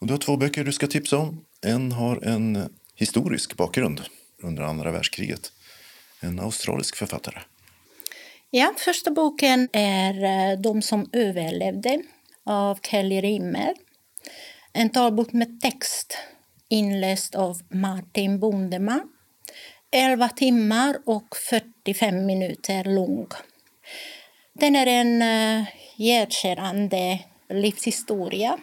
Och du har två böcker du ska tipsa om. En har en historisk bakgrund under andra världskriget. En australisk författare. Ja, första boken är De som överlevde av Kelly Rimmer. En talbok med text inläst av Martin Bondeman. elva timmar och fyrtiofem minuter lång. Den är en hjärtkärande livshistoria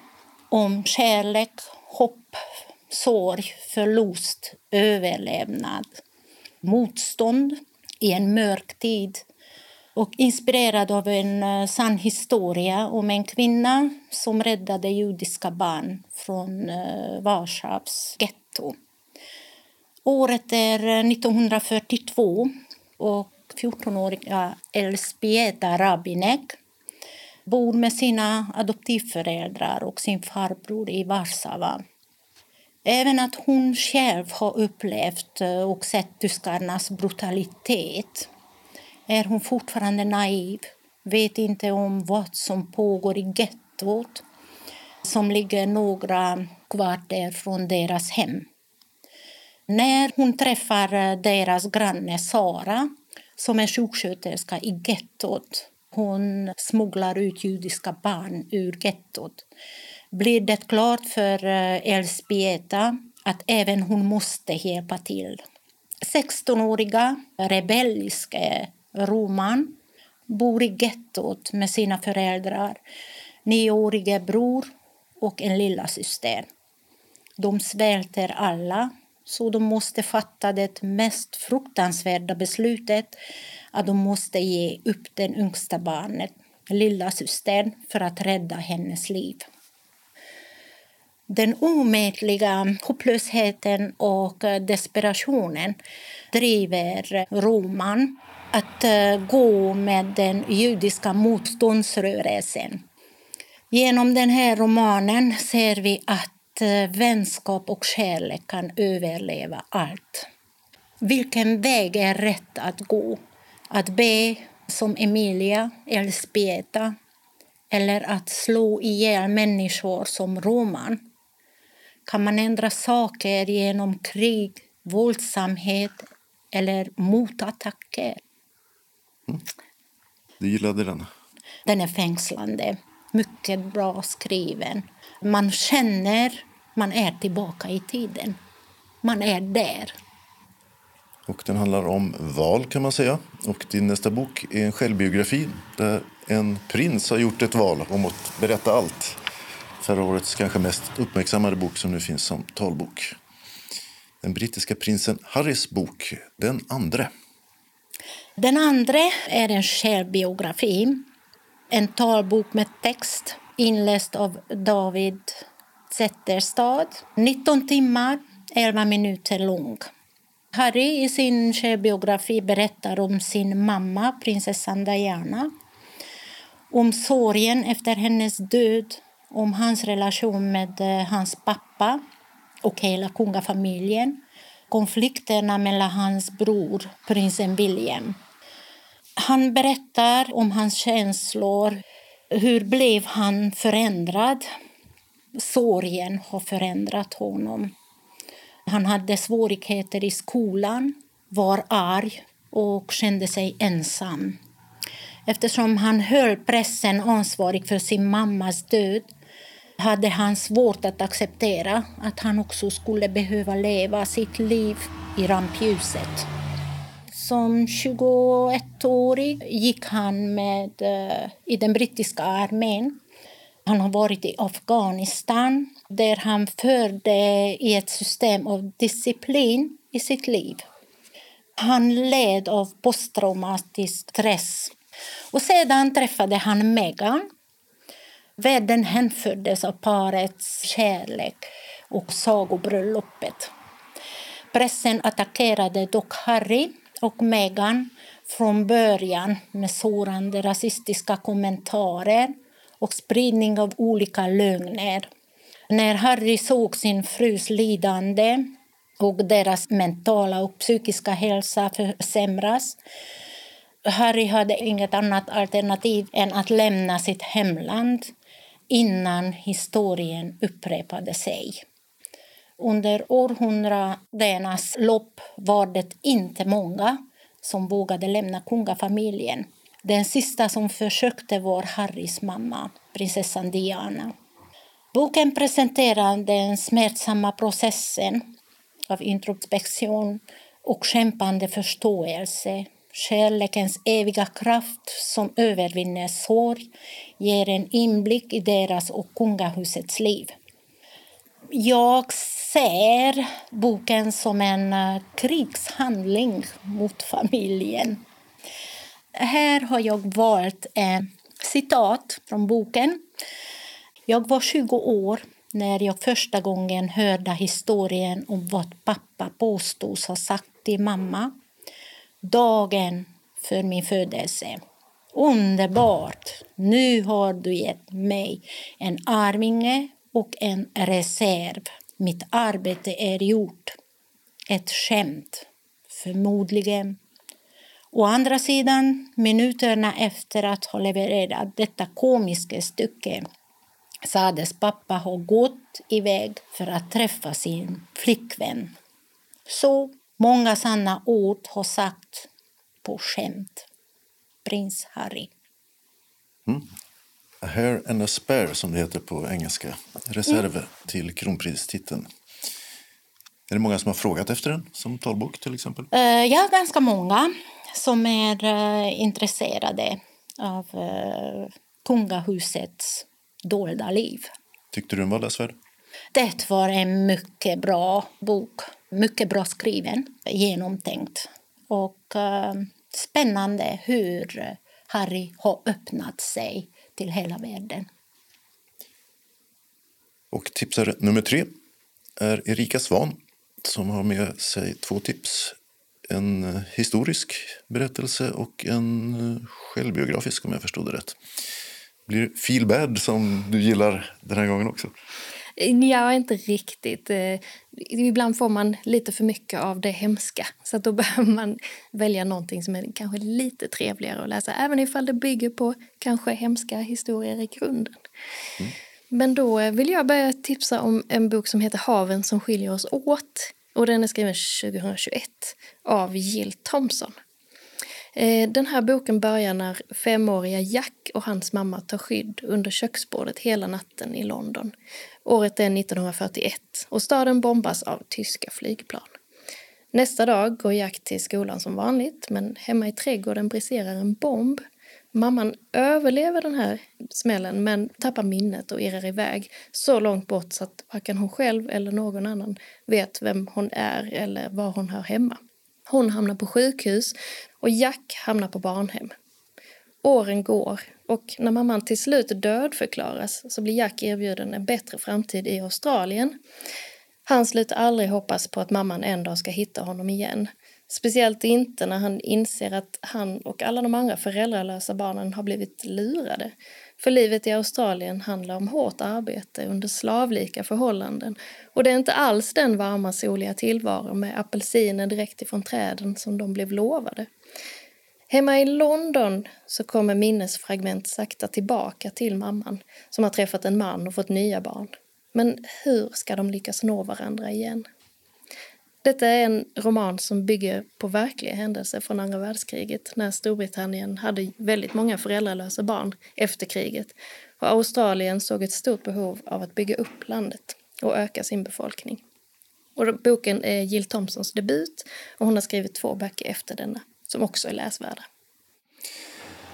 om kärlek, hopp, sorg, förlust, överlevnad, motstånd i en mörk tid. Och inspirerad av en sann historia om en kvinna som räddade judiska barn från Warszawas ghetto. Året är nittonhundrafyrtiotvå och fjortonåriga Elspieta Rabinek bor med sina adoptivföräldrar och sin farbror i Warszawa. Även att hon själv har upplevt och sett tyskarnas brutalitet är hon fortfarande naiv, vet inte om vad som pågår i gettot som ligger några kvarter från deras hem. När hon träffar deras granne Sara, som är sjuksköterska i gettot, hon smugglar ut judiska barn ur gettot, blir det klart för Elspieta att även hon måste hjälpa till. sextonåriga rebelliska Roman bor i gettot med sina föräldrar, nioårige bror och en lilla syster. De svälter alla, så de måste fatta det mest fruktansvärda beslutet att de måste ge upp den yngsta barnet, lilla systern, för att rädda hennes liv. Den omätliga hopplösheten och desperationen driver Roman att gå med den judiska motståndsrörelsen. Genom den här romanen ser vi att vänskap och kärlek kan överleva allt. Vilken väg är rätt att gå? Att be som Emilia eller Spieta, eller att slå ihjäl människor som Roman? Kan man ändra saker genom krig, våldsamhet eller motattacker? Mm. Du gillade den? Den är fängslande. Mycket bra skriven. Man känner, man är tillbaka i tiden. Man är där. Och den handlar om val, kan man säga. Och din nästa bok är en självbiografi där en prins har gjort ett val om att berätta allt. Förra årets kanske mest uppmärksammade bok som nu finns som talbok. Den brittiska prinsen Harrys bok, Den andra. Den andra är en självbiografi, en talbok med text inläst av David Zetterstad. nitton timmar, elva minuter lång. Harry i sin självbiografi berättar om sin mamma, prinsessan Diana. Om sorgen efter hennes död, om hans relation med hans pappa och hela kungafamiljen. Konflikterna mellan hans bror, prinsen William. Han berättar om hans känslor. Hur blev han förändrad? Sorgen har förändrat honom. Han hade svårigheter i skolan, var arg och kände sig ensam. Eftersom han höll pressen ansvarig för sin mammas död hade han svårt att acceptera att han också skulle behöva leva sitt liv i rampljuset. Som tjugoettårig gick han med i den brittiska armén. Han har varit i Afghanistan där han förde i ett system av disciplin i sitt liv. Han led av posttraumatisk stress. Och sedan träffade han Meghan. Världen hänfördes av parets kärlek och sagobröllopet. Pressen attackerade dock Harry och Meghan från början med sårande rasistiska kommentarer och spridning av olika lögner. När Harry såg sin frus lidande och deras mentala och psykiska hälsa försämras. Harry hade inget annat alternativ än att lämna sitt hemland innan historien upprepade sig. Under århundradenas lopp var det inte många som vågade lämna kungafamiljen. Den sista som försökte var Harrys mamma, prinsessan Diana. Boken presenterar den smärtsamma processen av introspektion och kämpande förståelse. Kärlekens eviga kraft som övervinner sorg ger en inblick i deras och kungahusets liv. Jag ser boken som en krigshandling mot familjen. Här har jag valt ett citat från boken. Jag var tjugo år när jag första gången hörde historien om vad pappa påstås ha sagt till mamma. Dagen för min födelse. Underbart! Nu har du gett mig en arvinge och en reserv. Mitt arbete är gjort. Ett skämt. Förmodligen. Å andra sidan, minuterna efter att ha levererat detta komiska stycke sades pappa ha gått iväg för att träffa sin flickvän. Så många sanna ord har sagt på skämt. Prins Harry. Mm. A hair and a spare, som det heter på engelska. Reserve mm. till kronpristiteln. Är det många som har frågat efter den som talbok till exempel? Uh, ja, ganska många som är uh, intresserade av uh, kungahusets dolda liv. Tyckte du den var läsvärd? Det var en mycket bra bok. Mycket bra skriven, genomtänkt. Och eh, spännande hur Harry har öppnat sig till hela världen. Och tipsare nummer tre är Erika Svan som har med sig två tips. En historisk berättelse och en självbiografisk, om jag förstod det rätt. Blir Feel Bad som du gillar den här gången också? Ja, inte riktigt. Ibland får man lite för mycket av det hemska. Så att då behöver man välja någonting som är kanske lite trevligare att läsa. Även ifall det bygger på kanske hemska historier i grunden. Mm. Men då vill jag börja tipsa om en bok som heter Haven som skiljer oss åt. Och den är skriven tjugohundratjugoett av Jill Thompson. Den här boken börjar när femåriga Jack och hans mamma tar skydd under köksbordet hela natten i London. Året är nittonhundrafyrtioett och staden bombas av tyska flygplan. Nästa dag går Jack till skolan som vanligt, men hemma i trädgården briserar en bomb. Mamman överlever den här smällen men tappar minnet och irrar iväg så långt bort så att varken hon själv eller någon annan vet vem hon är eller var hon hör hemma. Hon hamnar på sjukhus och Jack hamnar på barnhem. Åren går och när mamman till slut dödförklaras så blir Jack erbjuden en bättre framtid i Australien. Han slutar aldrig hoppas på att mamman en dag ska hitta honom igen. Speciellt inte när han inser att han och alla de andra föräldralösa barnen har blivit lurade. För livet i Australien handlar om hårt arbete under slavlika förhållanden. Och det är inte alls den varma soliga tillvaron med apelsiner direkt ifrån träden som de blev lovade. Hemma i London så kommer minnesfragment sakta tillbaka till mamman som har träffat en man och fått nya barn. Men hur ska de lyckas nå varandra igen? Detta är en roman som bygger på verkliga händelser från andra världskriget när Storbritannien hade väldigt många föräldralösa barn efter kriget och Australien såg ett stort behov av att bygga upp landet och öka sin befolkning. Och boken är Jill Thompsons debut och hon har skrivit två böcker efter denna som också är läsvärda.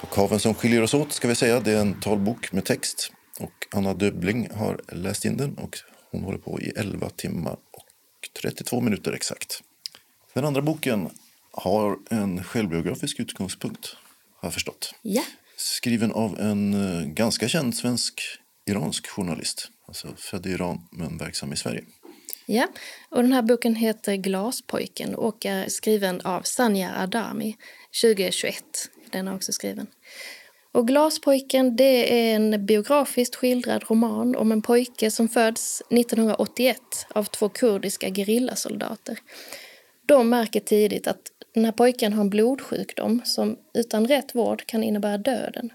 Och Haven som skiljer oss åt ska vi säga, det är en talbok med text och Anna Dubbling har läst in den och hon håller på i elva timmar. trettiotvå minuter exakt. Den andra boken har en självbiografisk utgångspunkt, har jag förstått. Yeah. Skriven av en ganska känd svensk-iransk journalist. Alltså född i Iran men verksam i Sverige. Ja, yeah. Och den här boken heter Glaspojken och är skriven av Sanjar Adami tjugohundratjugoett. Den är också skriven. Och Glaspojken, det är en biografiskt skildrad roman om en pojke som föds nittonhundraåttioett av två kurdiska gerillasoldater. De märker tidigt att den här pojken har en blodsjukdom som utan rätt vård kan innebära döden.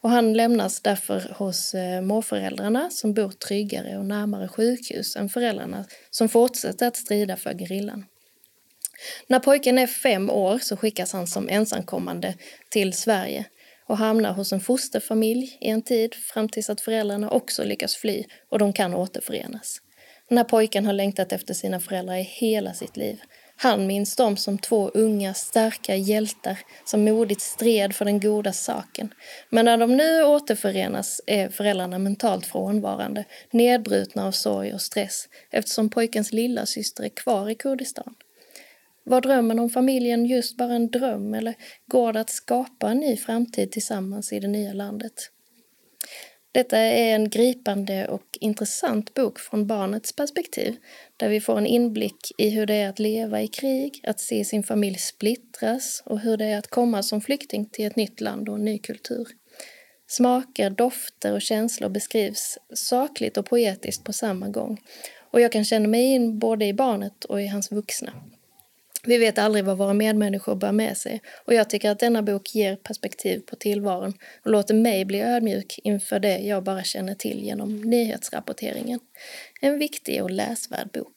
Och han lämnas därför hos morföräldrarna som bor tryggare och närmare sjukhus än föräldrarna som fortsätter att strida för gerillan. När pojken är fem år så skickas han som ensamkommande till Sverige och hamnar hos en fosterfamilj i en tid fram tills att föräldrarna också lyckas fly och de kan återförenas. Den här pojken har längtat efter sina föräldrar i hela sitt liv. Han minns dem som två unga, starka hjältar som modigt stred för den goda saken. Men när de nu återförenas är föräldrarna mentalt frånvarande, nedbrutna av sorg och stress eftersom pojkens lilla syster är kvar i Kurdistan. Var drömmen om familjen just bara en dröm eller går det att skapa en ny framtid tillsammans i det nya landet? Detta är en gripande och intressant bok från barnets perspektiv där vi får en inblick i hur det är att leva i krig, att se sin familj splittras och hur det är att komma som flykting till ett nytt land och en ny kultur. Smaker, dofter och känslor beskrivs sakligt och poetiskt på samma gång och jag kan känna mig in både i barnet och i hans vuxna. Vi vet aldrig vad våra medmänniskor bär med sig och jag tycker att denna bok ger perspektiv på tillvaron och låter mig bli ödmjuk inför det jag bara känner till genom nyhetsrapporteringen. En viktig och läsvärd bok.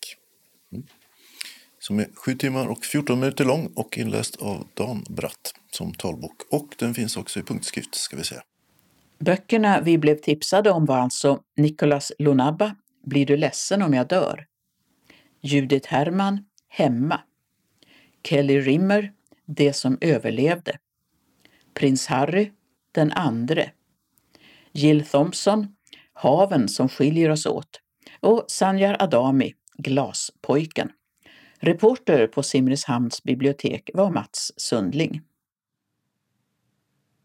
Mm. Som är sju timmar och fjorton minuter lång och inläst av Dan Bratt som talbok och den finns också i punktskrift ska vi säga. Böckerna vi blev tipsade om var alltså Nicolas Lunabba, Blir du ledsen om jag dör? Judith Herman, Hemma. Kelly Rimmer, Det som överlevde. Prins Harry, Den andra. Jill Thompson, Haven som skiljer oss åt. Och Sanjar Adami, Glaspojken. Reporter på Simrishamns bibliotek var Mats Sundling.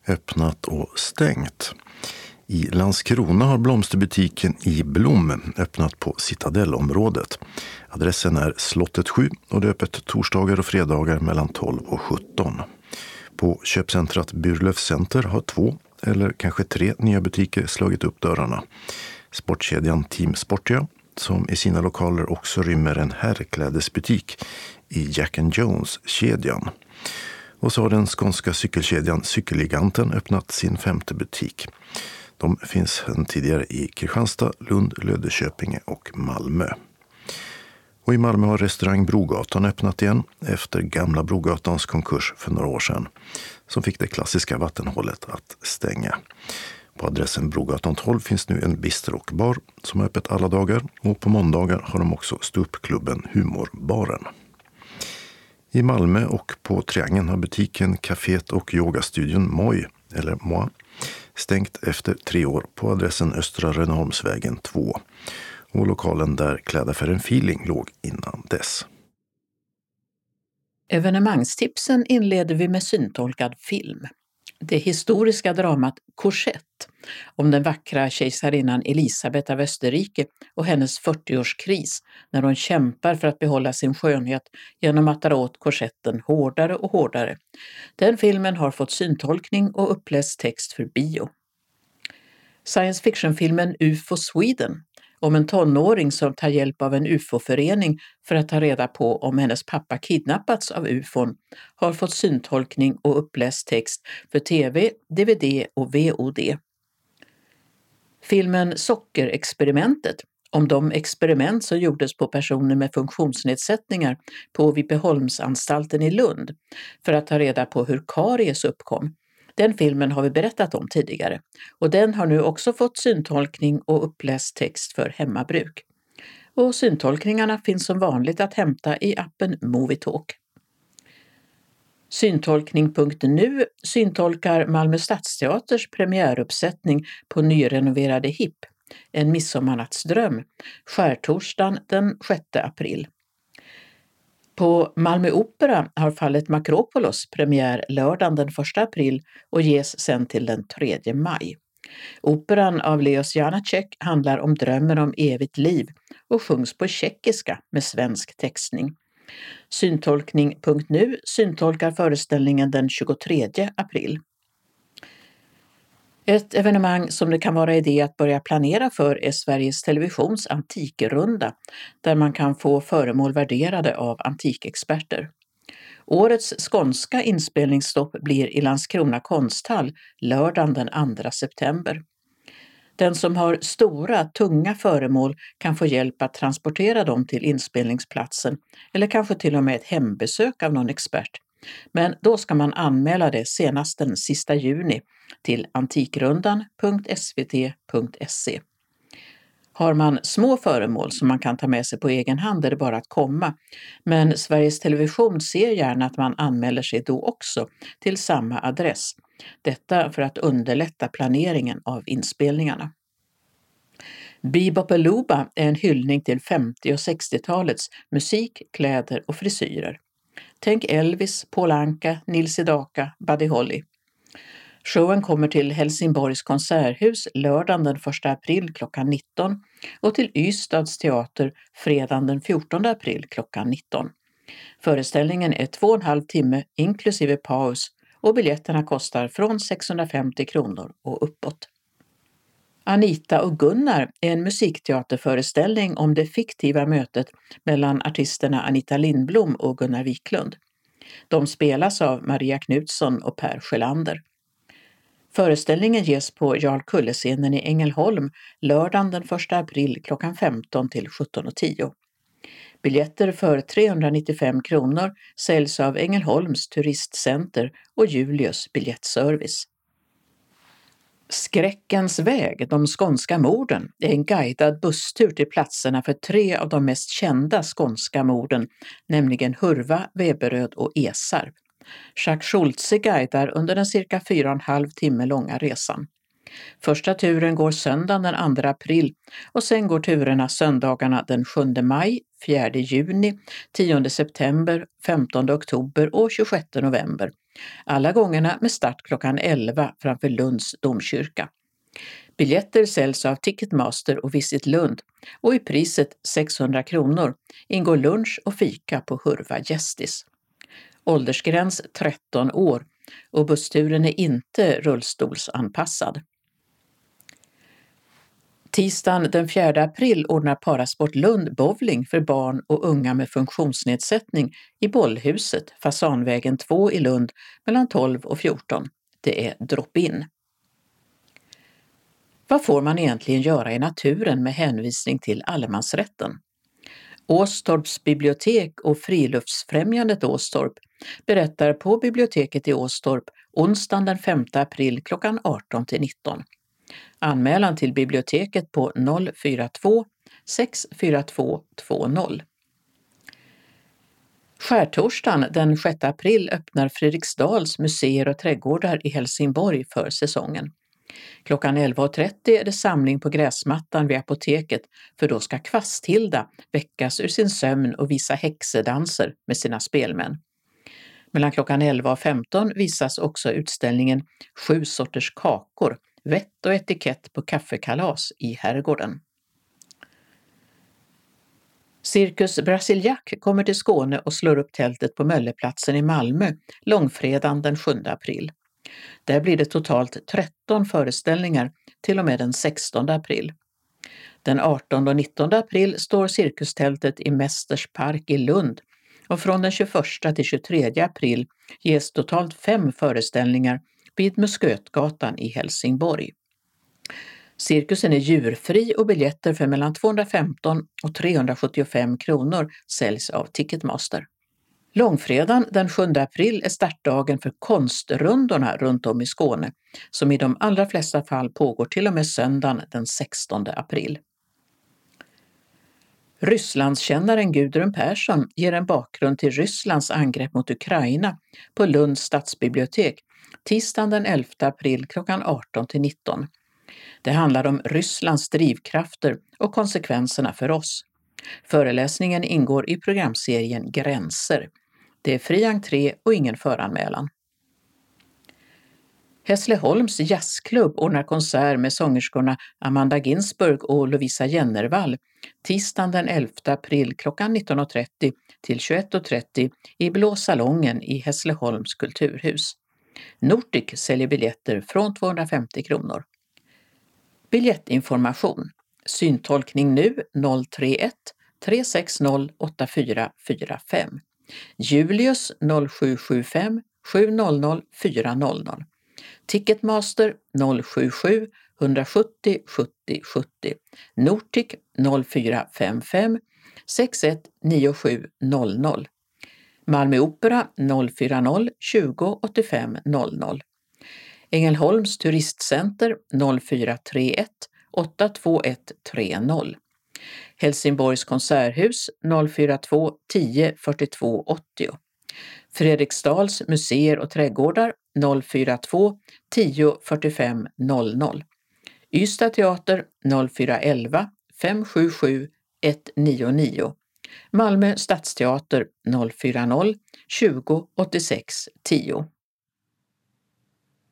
Öppnat och stängt. I Landskrona har blomsterbutiken i Blom öppnat på Citadellområdet. Adressen är Slottet sju och det är öppet torsdagar och fredagar mellan tolv och sjutton. På köpcentrat Burlöf Center har två eller kanske tre nya butiker slagit upp dörrarna. Sportkedjan Team Sportia som i sina lokaler också rymmer en herrklädesbutik i Jack and Jones-kedjan. Och så har den skånska cykelkedjan Cykelgiganten öppnat sin femte butik. De finns tidigare i Kristianstad, Lund, Löddeköpinge och Malmö. Och i Malmö har restaurang Brogatan öppnat igen efter gamla Brogatans konkurs för några år sedan som fick det klassiska vattenhålet att stänga. På adressen Brogatan tolv finns nu en bistro och bar som är öppet alla dagar och på måndagar har de också ståuppklubben Humorbaren. I Malmö och på Triangeln har butiken, kaféet och yogastudion Moi, eller Moi, stängt efter tre år på adressen Östra Rönneholmsvägen två och lokalen där klädaffären Feeling låg innan dess. Evenemangstipsen inleder vi med syntolkad film. Det historiska dramat Korsett om den vackra kejsarinnan Elisabeth av Österrike och hennes fyrtioårskris när hon kämpar för att behålla sin skönhet genom att dra åt korsetten hårdare och hårdare. Den filmen har fått syntolkning och uppläst text för bio. Science fiction-filmen U F O Sweden om en tonåring som tar hjälp av en U F O-förening för att ta reda på om hennes pappa kidnappats av U F O n har fått syntolkning och uppläst text för tv, D V D och V O D. Filmen Sockerexperimentet om de experiment som gjordes på personer med funktionsnedsättningar på Vipeholmsanstalten i Lund för att ta reda på hur karies uppkom. Den filmen har vi berättat om tidigare och den har nu också fått syntolkning och uppläst text för hemmabruk. Och syntolkningarna finns som vanligt att hämta i appen Movitalk. Syntolkning punkt nu syntolkar Malmö Stadsteaters premiäruppsättning på nyrenoverade Hipp, en midsommarnattsdröm, skärtorsdagen den sjätte april. På Malmö Opera har fallet Makropolos premiär lördagen den första april och ges sen till den tredje maj. Operan av Leos Janáček handlar om drömmen om evigt liv och sjungs på tjeckiska med svensk textning. Syntolkning punkt nu syntolkar föreställningen den tjugotredje april. Ett evenemang som det kan vara idé att börja planera för är Sveriges Televisions antikrunda, där man kan få föremål värderade av antikexperter. Årets skånska inspelningsstopp blir i Landskrona konsthall lördagen den andra september. Den som har stora, tunga föremål kan få hjälp att transportera dem till inspelningsplatsen eller kanske till och med ett hembesök av någon expert. Men då ska man anmäla det senast den sista juni till antikrundan punkt s v t punkt se. Har man små föremål som man kan ta med sig på egen hand är det bara att komma, men Sveriges Television ser gärna att man anmäler sig då också till samma adress. Detta för att underlätta planeringen av inspelningarna. Bebopalooba är en hyllning till femtio- och sextiotalets musik, kläder och frisyrer. Tänk Elvis, Paul Anka, Nils Sedaka, Buddy Holly. Showen kommer till Helsingborgs konserthus lördagen den första april klockan nitton och till Ystads teater fredagen den fjortonde april klockan nitton. Föreställningen är två och en halv timme inklusive paus och biljetterna kostar från sexhundrafemtio kronor och uppåt. Anita och Gunnar är en musikteaterföreställning om det fiktiva mötet mellan artisterna Anita Lindblom och Gunnar Wiklund. De spelas av Maria Knutsson och Per Sjölander. Föreställningen ges på Jarl Kulle-scenen i Ängelholm lördagen den första april klockan femton till sjutton och tio. Biljetter för trehundranittiofem kronor säljs av Ängelholms turistcenter och Julius biljettservice. Skräckens väg, de skånska morden, är en guidad busstur till platserna för tre av de mest kända skånska morden, nämligen Hurva, Veberöd och Esarp. Jacques Schultze guidar under den cirka fyra och en halv timme långa resan. Första turen går söndagen den andra april och sen går turerna söndagarna den sjunde maj, fjärde juni, tionde september, femtonde oktober och tjugosjätte november. Alla gångerna med start klockan elva framför Lunds domkyrka. Biljetter säljs av Ticketmaster och Visit Lund och i priset sexhundra kronor ingår lunch och fika på Hurva Gästis. Åldersgräns tretton år och bussturen är inte rullstolsanpassad. Tisdagen den fjärde april ordnar Parasport Lund bowling för barn och unga med funktionsnedsättning i Bollhuset, Fasanvägen två i Lund, mellan tolv och fjorton. Det är drop-in. Vad får man egentligen göra i naturen med hänvisning till allemansrätten? Åstorps bibliotek och Friluftsfrämjandet Åstorp berättar på biblioteket i Åstorp onsdagen den femte april klockan arton till nitton. Anmälan till biblioteket på noll fyra två, sex fyra två två noll. Skärtorsdagen den sjätte april öppnar Fredriksdals museer och trädgårdar i Helsingborg för säsongen. Klockan elva och trettio är det samling på gräsmattan vid apoteket, för då ska Kvasthilda väckas ur sin sömn och visa häxedanser med sina spelmän. Mellan klockan elva och femton visas också utställningen Sju sorters kakor, vett och etikett på kaffekalas i Herrgården. Cirkus Brasiliak kommer till Skåne och slår upp tältet på Mölleplatsen i Malmö långfredagen den sjunde april. Där blir det totalt tretton föreställningar till och med den sextonde april. Den artonde och nittonde april står cirkustältet i Mästers park i Lund och från den tjugoförsta till tjugotredje april ges totalt fem föreställningar vid Muskötgatan i Helsingborg. Cirkusen är djurfri och biljetter för mellan tvåhundrafemton och trehundrasjuttiofem kronor säljs av Ticketmaster. Långfredagen den sjunde april är startdagen för konstrundorna runt om i Skåne, som i de allra flesta fall pågår till och med söndagen den sextonde april. Rysslandskännaren Gudrun Persson ger en bakgrund till Rysslands angrepp mot Ukraina på Lunds stadsbibliotek tisdagen den elfte april klockan arton till nitton. Det handlar om Rysslands drivkrafter och konsekvenserna för oss. Föreläsningen ingår i programserien Gränser. Det är fri entré och ingen föranmälan. Hässleholms jazzklubb ordnar konsert med sångerskorna Amanda Ginsburg och Lovisa Jennervall tisdagen den elfte april klockan nitton och trettio till tjugoett och trettio i Blå salongen i Hässleholms kulturhus. Nordic säljer biljetter från tvåhundrafemtio kronor. Biljettinformation. Syntolkning nu noll tre ett tre sex noll åtta fyra fyra fem. Julius noll sju sju fem sju noll noll fyra noll noll. Ticketmaster noll sju sju ett sju noll sju noll sju noll. Nortic noll fyra fem fem sex ett nio sju noll noll. Malmö Opera noll fyra noll tjugo åttiofem noll noll. Ängelholms turistcenter noll fyra tre ett åtta två ett tre noll. Helsingborgs konserthus noll fyra två tio fyrtiotvå åttio. Fredriksdals museer och trädgårdar noll fyra två tio fyrtiofem noll noll. Ystad teater noll fyra elva fem sju sju ett nio nio. Malmö stadsteater noll fyra noll tjugo åttiosex tio.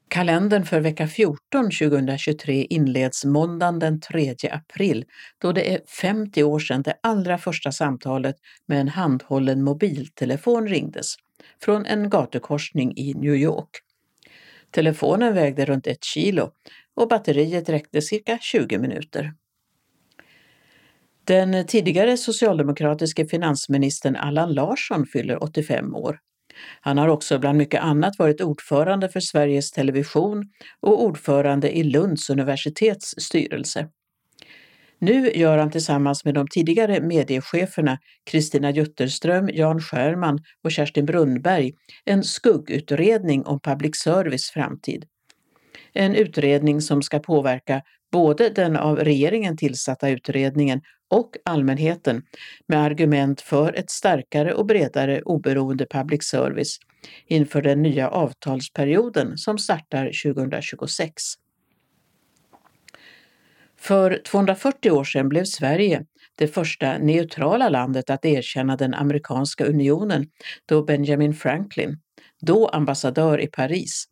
Kalendern för vecka fjorton tjugohundratjugotre inleds måndagen den tredje april, då det är femtio år sedan det allra första samtalet med en handhållen mobiltelefon ringdes från en gatukorsning i New York. Telefonen vägde runt ett kilo och batteriet räckte cirka tjugo minuter. Den tidigare socialdemokratiske finansministern Allan Larsson fyller åttiofem år. Han har också bland mycket annat varit ordförande för Sveriges Television och ordförande i Lunds universitets styrelse. Nu gör han tillsammans med de tidigare mediecheferna Kristina Jutterström, Jan Schärman och Kerstin Brunnberg en skuggutredning om public service framtid. En utredning som ska påverka både den av regeringen tillsatta utredningen och allmänheten med argument för ett starkare och bredare oberoende public service inför den nya avtalsperioden som startar tjugohundratjugosex. För tvåhundrafyrtio år sedan blev Sverige det första neutrala landet att erkänna den amerikanska unionen då Benjamin Franklin, då ambassadör i Paris,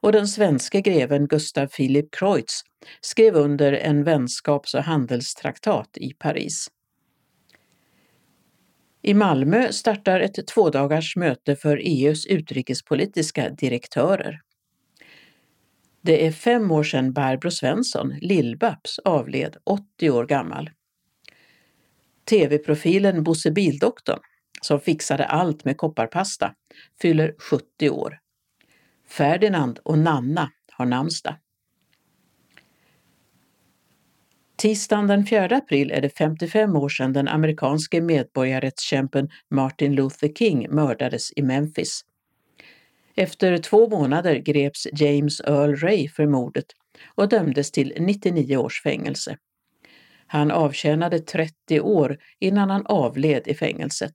och den svenska greven Gustav Philipp Kreutz skrev under en vänskaps- och handelstraktat i Paris. I Malmö startar ett tvådagars möte för E U:s utrikespolitiska direktörer. Det är fem år sedan Barbro Svensson, Lill-Babs, avled åttio år gammal. T V-profilen Bosse Bildoktorn, som fixade allt med kopparpasta, fyller sjuttio år. Ferdinand och Nanna har namnsdag. Tisdagen den fjärde april är det femtiofem år sedan den amerikanske medborgarrättskämpen Martin Luther King mördades i Memphis. Efter två månader greps James Earl Ray för mordet och dömdes till nittionio års fängelse. Han avtjänade trettio år innan han avled i fängelset.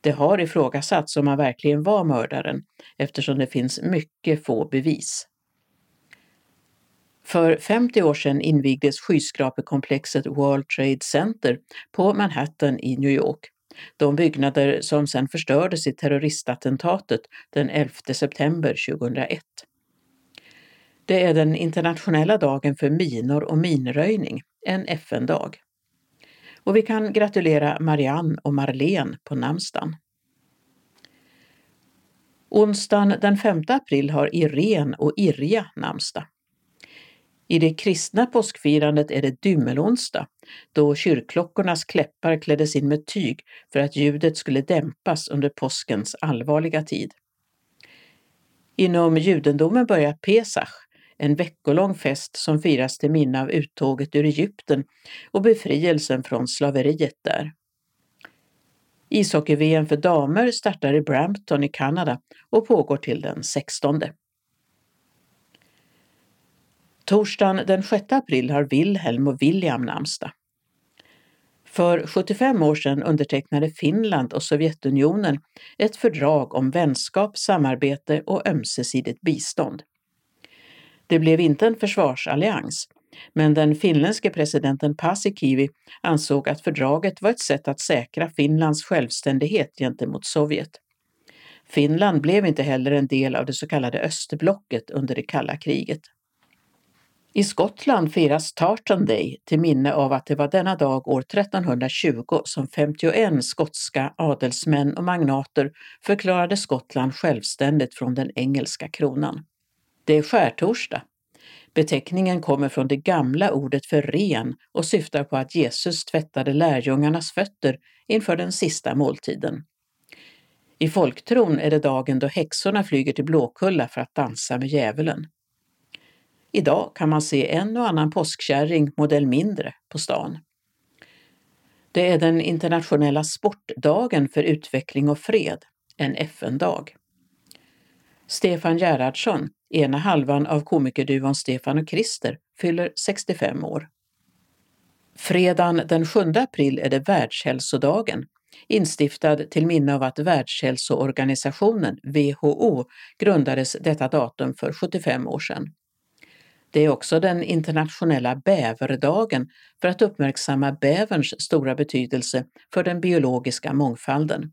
Det har ifrågasatts om han verkligen var mördaren eftersom det finns mycket få bevis. För femtio år sedan invigdes skyskrapekomplexet World Trade Center på Manhattan i New York. De byggnader som sedan förstördes i terroristattentatet den elfte september tjugohundraett. Det är den internationella dagen för minor och minröjning, en F N-dag. Och vi kan gratulera Marianne och Marlene på namnsdagen. Onsdagen den femte april har Irene och Irja namnsdag. I det kristna påskfirandet är det dymmelonsdag, då kyrkklockornas kläppar kläddes in med tyg för att ljudet skulle dämpas under påskens allvarliga tid. Inom judendomen börjar Pesach, en veckolång fest som firas till minne av uttåget ur Egypten och befrielsen från slaveriet där. Ishockey-V M för damer startar i Brampton i Kanada och pågår till den sextonde. Torsdagen den sjätte april har Wilhelm och William namnsdag. För sjuttiofem år sedan undertecknade Finland och Sovjetunionen ett fördrag om vänskap, samarbete och ömsesidigt bistånd. Det blev inte en försvarsallians, men den finländske presidenten Paasikivi ansåg att fördraget var ett sätt att säkra Finlands självständighet gentemot Sovjet. Finland blev inte heller en del av det så kallade östblocket under det kalla kriget. I Skottland firas Tartan Day till minne av att det var denna dag år trettonhundratjugo som femtioen skotska adelsmän och magnater förklarade Skottland självständigt från den engelska kronan. Det är skärtorsdag. Beteckningen kommer från det gamla ordet för ren och syftar på att Jesus tvättade lärjungarnas fötter inför den sista måltiden. I folktron är det dagen då häxorna flyger till Blåkulla för att dansa med djävulen. Idag kan man se en och annan påskkärring modell mindre på stan. Det är den internationella sportdagen för utveckling och fred, en F N-dag. Stefan Gerhardsson, ena halvan av komikerduon Stefan och Christer, fyller sextiofem år. Fredagen den sjunde april är det världshälsodagen, instiftad till minne av att Världshälsoorganisationen, W H O, grundades detta datum för sjuttiofem år sedan. Det är också den internationella bäverdagen för att uppmärksamma bäverns stora betydelse för den biologiska mångfalden.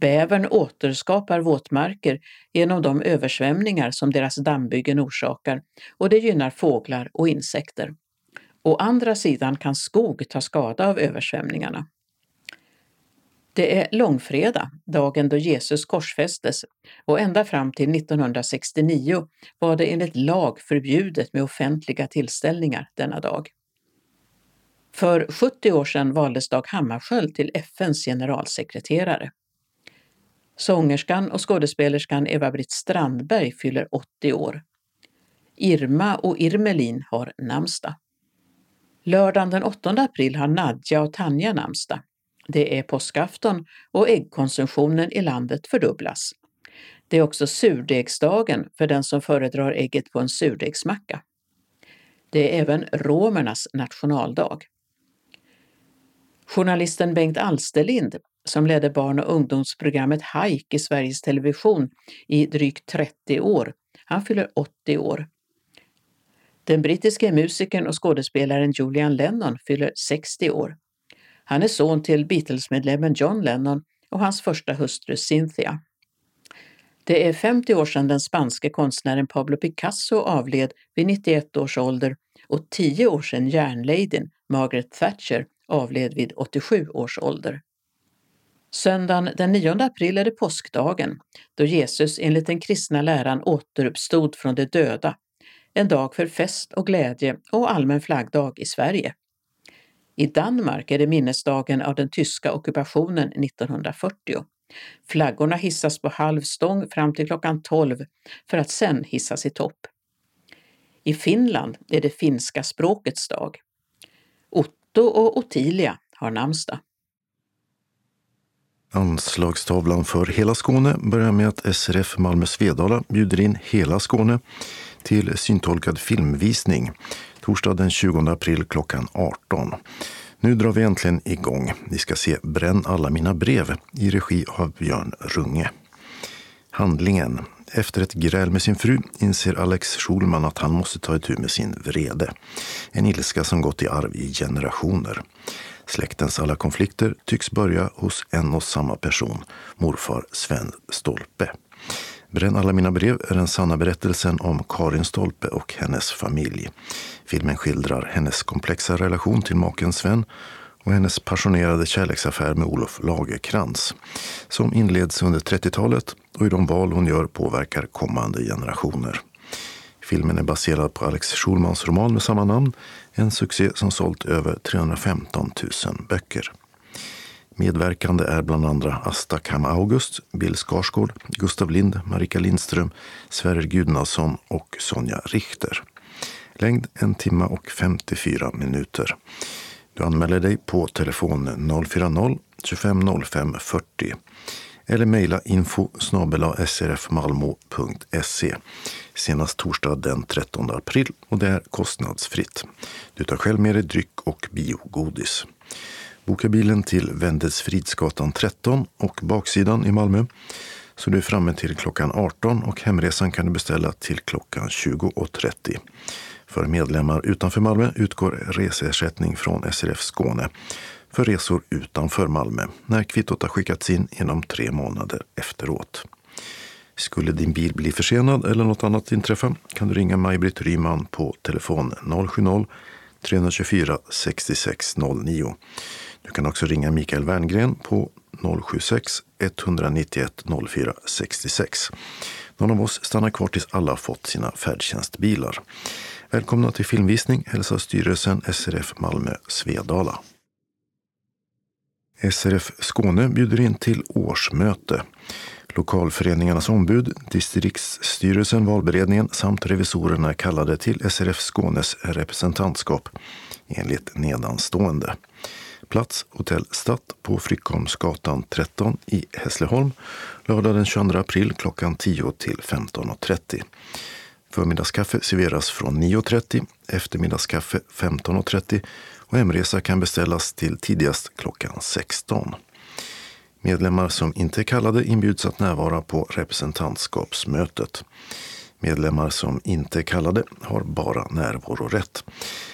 Bävern återskapar våtmarker genom de översvämningar som deras dammbyggen orsakar, och det gynnar fåglar och insekter. Å andra sidan kan skog ta skada av översvämningarna. Det är långfredag, dagen då Jesus korsfästes, och ända fram till nittonhundrasextionio var det enligt lag förbjudet med offentliga tillställningar denna dag. För sjuttio år sedan valdes Dag Hammarskjöld till F N:s generalsekreterare. Sångerskan och skådespelerskan Eva-Britt Strandberg fyller åttio år. Irma och Irmelin har namnsdag. Lördagen den åttonde april har Nadja och Tanja namnsdag. Det är påskafton och äggkonsumtionen i landet fördubblas. Det är också surdegsdagen för den som föredrar ägget på en surdegsmacka. Det är även romernas nationaldag. Journalisten Bengt Alsterlind, som ledde barn- och ungdomsprogrammet Hajk i Sveriges Television i drygt trettio år, han fyller åttio år. Den brittiske musikern och skådespelaren Julian Lennon fyller sextio år. Han är son till Beatles-medlemmen John Lennon och hans första hustru Cynthia. Det är femtio år sedan den spanske konstnären Pablo Picasso avled vid nittioett års ålder och tio år sedan järnladyn Margaret Thatcher avled vid åttiosju års ålder. Söndagen den nionde april är det påskdagen, då Jesus enligt den kristna läran återuppstod från de döda, en dag för fest och glädje och allmän flaggdag i Sverige. I Danmark är det minnesdagen av den tyska ockupationen nittonhundrafyrtio. Flaggorna hissas på halv stång fram till klockan tolv för att sen hissas i topp. I Finland är det finska språkets dag. Otto och Ottilia har namnsdag. Anslagstavlan för hela Skåne börjar med att S R F Malmö Svedala bjuder in hela Skåne till syntolkad filmvisning torsdag den tjugonde april klockan arton. Nu drar vi äntligen igång. Ni ska se Bränn alla mina brev i regi av Björn Runge. Handlingen. Efter ett gräl med sin fru inser Alex Schulman att han måste ta itu med sin vrede. En ilska som gått i arv i generationer. Släktens alla konflikter tycks börja hos en och samma person, morfar Sven Stolpe. Bränn alla mina brev är den sanna berättelsen om Karin Stolpe och hennes familj. Filmen skildrar hennes komplexa relation till maken Sven och hennes passionerade kärleksaffär med Olof Lagerkrans, som inleds under trettiotalet och i de val hon gör påverkar kommande generationer. Filmen är baserad på Alex Schulmans roman med samma namn, en succé som sålt över trehundrafemton tusen böcker. Medverkande är bland andra Asta Kam August, Bill Skarsgård, Gustav Lind, Marika Lindström, Sverre Gudnason och Sonja Richter. Längd en timme och femtiofyra minuter. Du anmäler dig på telefon noll fyra noll tjugofem noll fem fyrtio eller mejla info snabel-a s r f malmo punkt s e senast torsdag den trettonde april, och det är kostnadsfritt. Du tar själv med dig dryck och biogodis. Boka bilen till Wendelsfridsgatan tretton och baksidan i Malmö, så du är framme till klockan arton, och hemresan kan du beställa till klockan tjugo och trettio. För medlemmar utanför Malmö utgår reseersättning från S R F Skåne för resor utanför Malmö när kvittot har skickats in inom tre månader efteråt. Skulle din bil bli försenad eller något annat inträffa kan du ringa Maj-Britt Ryman på telefon noll sjuttio tre tjugofyra sextiosex noll nio. Du kan också ringa Mikael Werngren på noll sjuttiosex ett nittioett noll fyra sextiosex. Någon av oss stannar kvar tills alla fått sina färdtjänstbilar. Välkomna till filmvisning, hälsar styrelsen S R F Malmö Svedala. S R F Skåne bjuder in till årsmöte. Lokalföreningarnas ombud, distriktsstyrelsen, valberedningen samt revisorerna kallade till S R F Skånes representantskap enligt nedanstående. Plats Hotell Statt på Fryckholmsgatan tretton i Hässleholm lördag den tjugoandra april klockan tio till femton och trettio. Förmiddagskaffe serveras från nio och trettio, eftermiddagskaffe femton och trettio och hemresa kan beställas till tidigast klockan sexton. Medlemmar som inte är kallade inbjuds att närvara på representantskapsmötet. Medlemmar som inte är kallade har bara närvarorätt.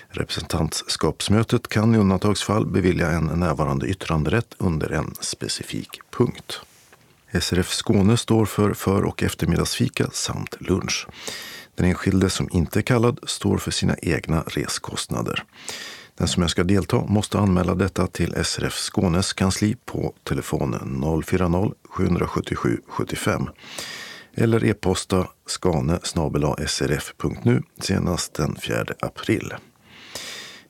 Representantskapsmötet kan i undantagsfall bevilja en närvarande yttranderätt under en specifik punkt. S R F Skåne står för för- och eftermiddagsfika samt lunch. Den enskilde som inte är kallad står för sina egna reskostnader. Den som önskar delta måste anmäla detta till S R F Skånes kansli på telefonen noll fyrtio sjuhundrasjuttiosju sjuttiofem eller e-posta skane snabel-a s r f punkt nu senast den fjärde april.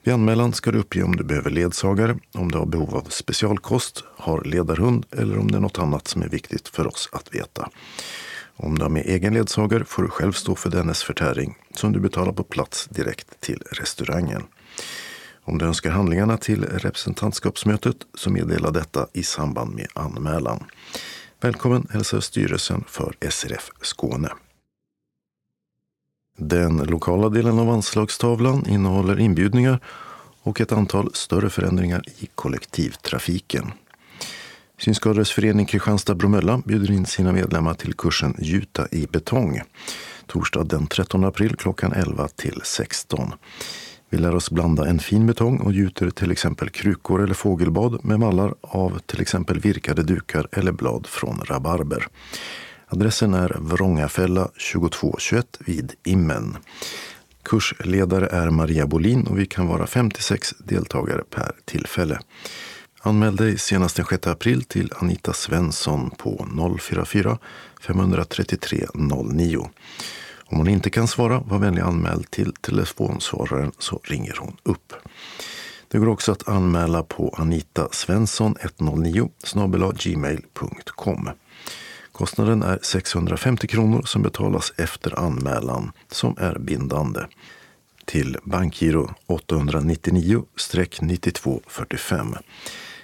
Vid anmälan ska du uppge om du behöver ledsagare, om du har behov av specialkost, har ledarhund eller om det är något annat som är viktigt för oss att veta. Om du har med egen ledsagare får du själv stå för dennes förtäring som du betalar på plats direkt till restaurangen. Om du önskar handlingarna till representantskapsmötet så meddela detta i samband med anmälan. Välkommen hälsar styrelsen för S R F Skåne. Den lokala delen av anslagstavlan innehåller inbjudningar och ett antal större förändringar i kollektivtrafiken. Synskadades förening Kristianstad-Bromölla bjuder in sina medlemmar till kursen Gjuta i betong. Torsdag den trettonde april klockan elva till sexton. Vi lär oss blanda en fin betong och gjuter till exempel krukor eller fågelbad med mallar av till exempel virkade dukar eller blad från rabarber. Adressen är Vrångafälla tjugotvå tjugoett vid Immen. Kursledare är Maria Bolin och vi kan vara femtiosex deltagare per tillfälle. Anmäl dig senast den sjätte april till Anita Svensson på noll fyra fyra fem tre tre noll nio. Om hon inte kan svara, var vänlig anmäld till telefonsvararen så ringer hon upp. Det går också att anmäla på anitasvensson ett noll nio snabel-a gmail punkt com. Kostnaden är sexhundrafemtio kronor som betalas efter anmälan som är bindande till bankgiro åttahundranittionio nittiotvå fyrtiofem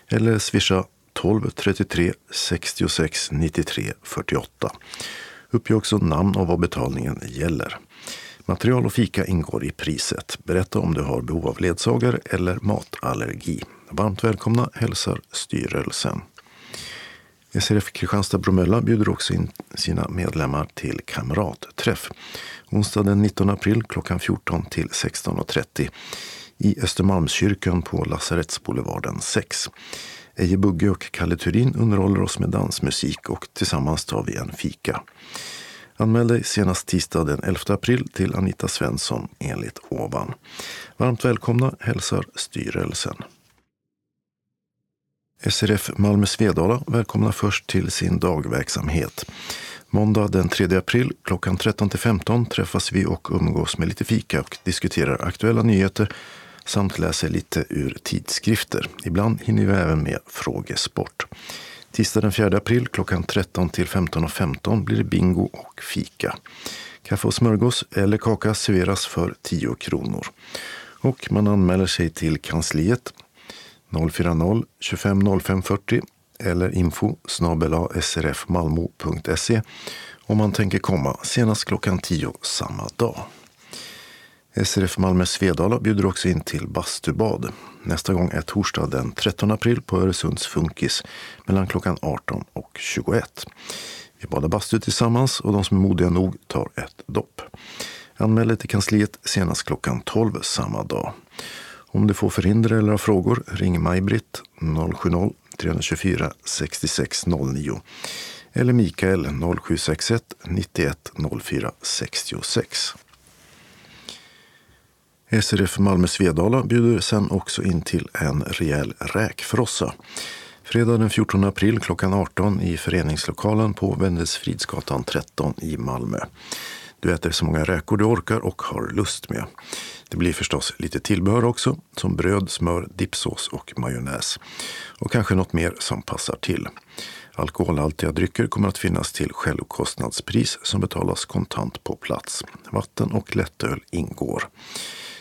eller swisha tolv trettiotre sextiosex nittiotre fyrtioåtta. Uppge också namn och vad betalningen gäller. Material och fika ingår i priset. Berätta om du har behov av ledsagare eller matallergi. Varmt välkomna hälsar styrelsen. S R F Kristianstad-Bromölla bjuder också in sina medlemmar till kamratträff. Onsdag den nittonde april klockan fjorton till sexton och trettio i Östermalmskyrkan på Lasarettsboulevarden sex. Eje Bugge och Kalle Turin underhåller oss med dansmusik och tillsammans tar vi en fika. Anmäl dig senast tisdag den elfte april till Anita Svensson enligt ovan. Varmt välkomna hälsar styrelsen. S R F Malmö Svedala välkomnar först till sin dagverksamhet. Måndag den tredje april klockan tretton till femton träffas vi och umgås med lite fika och diskuterar aktuella nyheter samt läser lite ur tidskrifter. Ibland hinner vi även med frågesport. Tisdag den fjärde april klockan tretton till femton och femton blir det bingo och fika. Kaffe och smörgås eller kaka serveras för tio kronor. Och man anmäler sig till kansliet noll fyrtio tjugofem noll fem fyrtio eller info snabel-a s r f malmo punkt se om man tänker komma senast klockan tio samma dag. S R F Malmö Svedala bjuder också in till bastubad. Nästa gång är torsdag den trettonde april på Öresunds Funkis mellan klockan arton och tjugoett. Vi badar bastu tillsammans och de som är modiga nog tar ett dopp. Anmäl dig till kansliet senast klockan tolv samma dag. Om du får förhinder eller har frågor ring Maj-Britt noll sjuttio tre tjugofyra sextiosex noll nio eller Mikael noll sju sex ett nio ett noll fyra sex sex. S R F Malmö Svedala bjuder sen också in till en rejäl räkfrossa. Fredag den fjortonde april klockan arton i föreningslokalen på Wendelsfridsgatan tretton i Malmö. Du äter så många räkor du orkar och har lust med. Det blir förstås lite tillbehör också, som bröd, smör, dipsås och majonnäs. Och kanske något mer som passar till. Alkoholhaltiga drycker kommer att finnas till självkostnadspris som betalas kontant på plats. Vatten och lättöl ingår.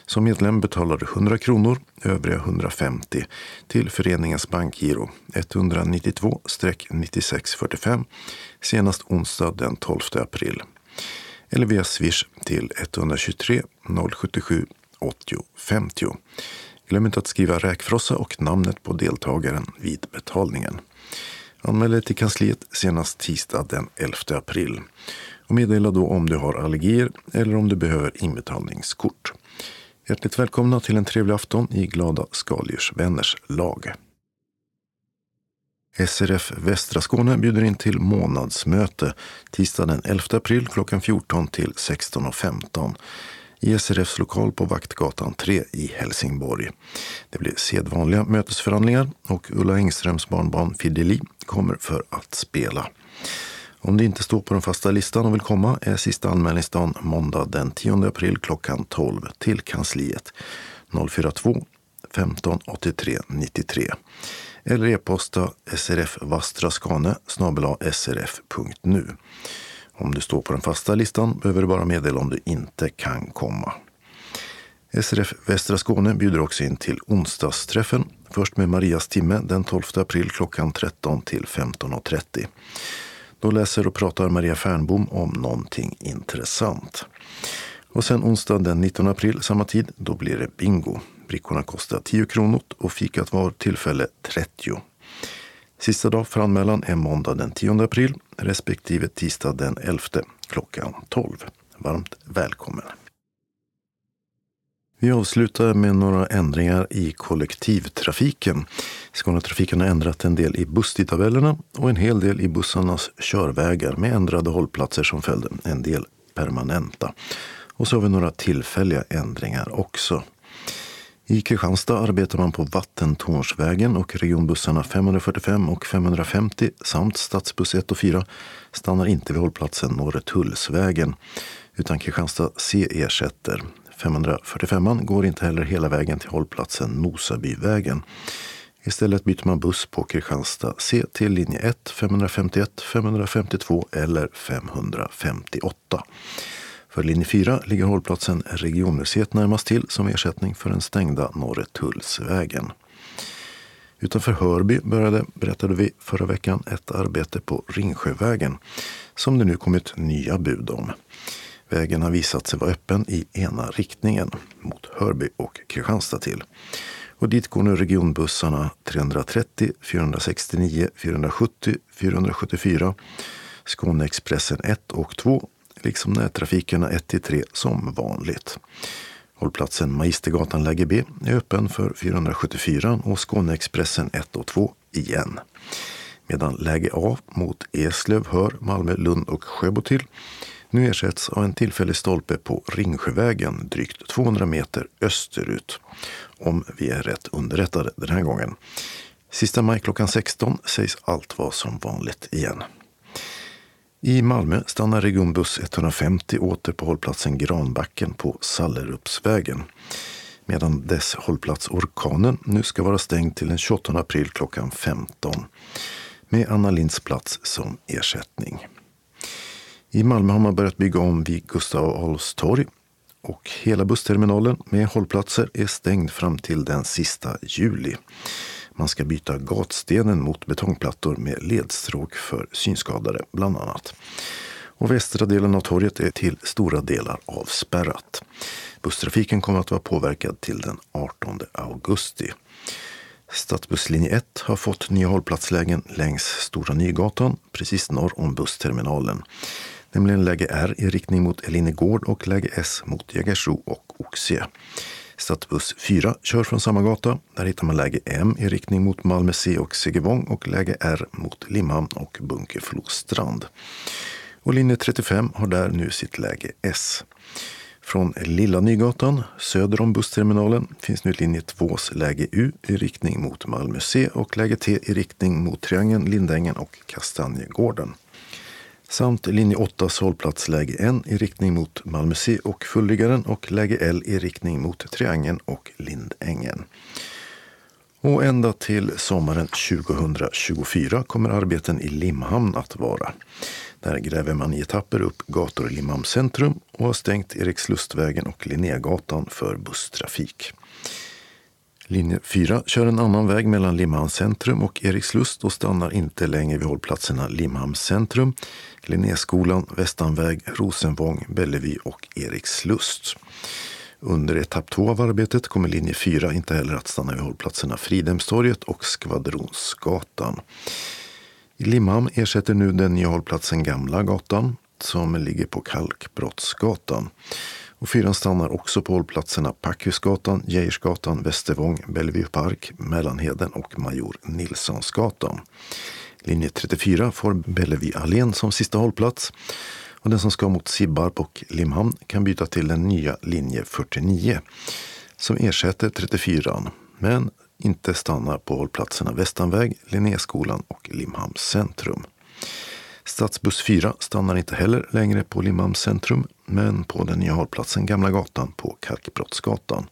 Som medlem betalar du hundra kronor, övriga hundrafemtio, till föreningens bankgiro ett nio två nio sex fyra fem senast onsdag den tolfte april. Eller via Swish till ett två tre noll sju sju åttio femtio. Glöm inte att skriva räkfrossa och namnet på deltagaren vid betalningen. Anmäl dig till kansliet senast tisdag den elfte april. Och meddela då om du har allergier eller om du behöver inbetalningskort. Hjärtligt välkomna till en trevlig afton i Glada Skaldjursvänners lag. S R F Västra Skåne bjuder in till månadsmöte tisdag den elfte april klockan fjorton till sexton och femton i S R Fs lokal på Vaktgatan tre i Helsingborg. Det blir sedvanliga mötesförhandlingar och Ulla Engströms barnbarn Fideli kommer för att spela. Om du inte står på den fasta listan och vill komma är sista anmälningsdagen måndag den tionde april klockan tolv till kansliet noll fyra två femton åttiotre nittiotre. Eller e-posta srfvastraskane snabel-a srf punkt nu. Om du står på den fasta listan behöver du bara meddela om du inte kan komma. S R F Västra Skåne bjuder också in till onsdagsträffen, först med Marias timme den tolfte april klockan tretton till femton och trettio. Då läser och pratar Maria Fernbom om någonting intressant. Och sen onsdag den nittonde april samma tid, då blir det bingo. Brickorna kostar tio kronor och fikat var tillfälle trettio. Sista dag för anmälan är måndag den tionde april respektive tisdag den elfte klockan tolv. Varmt välkommen! Vi avslutar med några ändringar i kollektivtrafiken. Skånetrafiken har ändrat en del i busstidtabellerna och en hel del i bussarnas körvägar med ändrade hållplatser som följd, en del permanenta. Och så har vi några tillfälliga ändringar också. I Kristianstad arbetar man på Vattentornsvägen och regionbussarna femhundrafyrtiofem och femhundrafemtio samt stadsbuss ett och fyra stannar inte vid hållplatsen Norretullsvägen utan Kristianstad C ersätter. femhundrafyrtiofem går inte heller hela vägen till hållplatsen Nosabyvägen. Istället byter man buss på Kristianstad C till linje ett, femhundrafemtioett, femhundrafemtiotvå eller femhundrafemtioåtta. För linje fyra ligger hållplatsen Regionmuseet närmast till som ersättning för den stängda Norretullsvägen. Utanför Hörby började, berättade vi förra veckan, ett arbete på Ringsjövägen som det nu kommit nya bud om. Vägen har visat sig vara öppen i ena riktningen mot Hörby och Kristianstad till. Och dit går nu regionbussarna trehundratrettio, fyrahundrasextionio, fyrahundrasjuttio, fyrahundrasjuttiofyra, Skåneexpressen ett och två liksom nättrafikerna ett till tre som vanligt. Hållplatsen Magistergatan läge B är öppen för fyrahundrasjuttiofyra och Skåneexpressen ett och två igen. Medan läge A mot Eslöv, Hör, Malmö, Lund och Sjöbo till nu ersätts av en tillfällig stolpe på Ringsjövägen drygt tvåhundra meter österut. Om vi är rätt underrättade den här gången. Sista maj klockan sexton sägs allt vara som vanligt igen. I Malmö stannar regionbuss etthundrafemtio åter på hållplatsen Granbacken på Sallerupsvägen. Medan dess hållplats Orkanen nu ska vara stängd till den tjugoåttonde april klockan femton. Med Anna Linds plats som ersättning. I Malmö har man börjat bygga om vid Gustav Adolfs torg och hela bussterminalen med hållplatser är stängd fram till den sista juli. Man ska byta gatstenen mot betongplattor med ledstråk för synskadade bland annat. Och västra delen av torget är till stora delar avspärrat. Busstrafiken kommer att vara påverkad till den artonde augusti. Stadsbusslinje ett har fått nya hållplatslägen längs Stora Nygatan, precis norr om bussterminalen. Nämligen läge R i riktning mot Elinegård och läge S mot Jägersro och Oxie. Stadsbuss fyra kör från samma gata. Där hittar man läge M i riktning mot Malmö C och Segevång och läge R mot Limhamn och Bunkeflostrand. Och linje trettiofem har där nu sitt läge S. Från Lilla Nygatan, söder om bussterminalen, finns nu linje tvås läge U i riktning mot Malmö C och läge T i riktning mot Triangeln, Lindängen och Kastanjegården. Samt linje åttas hållplats läge N i riktning mot Malmö C och Fullryggaren och läge L i riktning mot Triangeln och Lindängen. Och ända till sommaren tjugohundratjugofyra kommer arbeten i Limhamn att vara. Där gräver man i etapper upp gator i Limhamn centrum och har stängt Erikslustvägen och Linnégatan för busstrafik. Linje fyra kör en annan väg mellan Limhamn centrum och Erikslust och stannar inte längre vid hållplatserna Limhamn centrum, Linnéskolan, Västanväg, Rosenvång, Bellevue och Erikslust. Under etapp två av arbetet kommer linje fyra inte heller att stanna vid hållplatserna Fridhemstorget och Skvadronsgatan. I Limhamn ersätter nu den nya hållplatsen Gamla gatan som ligger på Kalkbrottsgatan. Och fyran stannar också på hållplatserna Packhusgatan, Geijersgatan, Västervång, Bellevue Park, Mellanheden och Major Nilssonsgatan. Linje trettiofyra får Bellevue Allén som sista hållplats. Och den som ska mot Sibbarp och Limhamn kan byta till den nya linje fyrtionio som ersätter trettiofyran, men inte stannar på hållplatserna Västanväg, Linnéskolan och Limhamn centrum. Stadsbuss fyra stannar inte heller längre på Limhamn centrum, men på den nya hållplatsen Gamla gatan på Kalkbrottsgatan.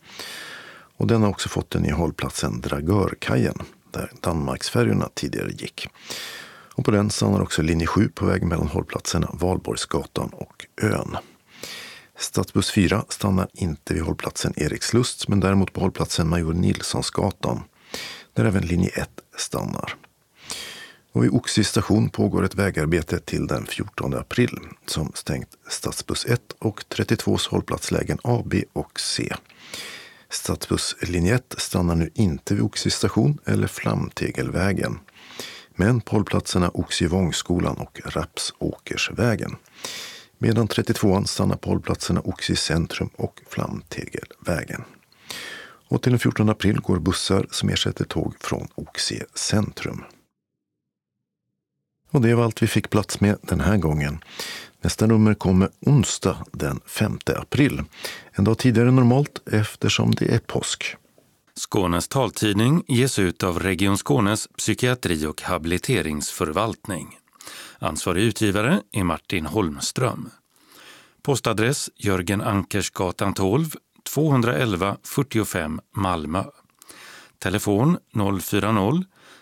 Och den har också fått den nya hållplatsen Dragörkajen, där Danmarksfärjorna tidigare gick. Och på den stannar också linje sju på väg mellan hållplatserna Valborgsgatan och Ön. Stadsbuss fyra stannar inte vid hållplatsen Erikslust, men däremot på hållplatsen Major Nilssonsgatan, där även linje ett stannar. Och vid Oxy station pågår ett vägarbete till den fjortonde april som stängt Stadsbuss ett och trettiotvås hållplatslägen A, B och C. Stadsbuss linje ett stannar nu inte vid Oxy station eller Flamtegelvägen, men på hållplatserna Oxivångsskolan och Rapsåkersvägen. Medan trettiotvåan stannar på hållplatserna Oxy centrum och Flamtegelvägen. Och till den fjortonde april går bussar som ersätter tåg från Oxy centrum. Och det var allt vi fick plats med den här gången. Nästa nummer kommer onsdag den femte april. En dag tidigare än normalt eftersom det är påsk. Skånes taltidning ges ut av Region Skånes psykiatri- och habiliteringsförvaltning. Ansvarig utgivare är Martin Holmström. Postadress Jörgen Ankersgatan tolv, tvåhundraelva fyrtiofem Malmö. Telefon noll fyrtio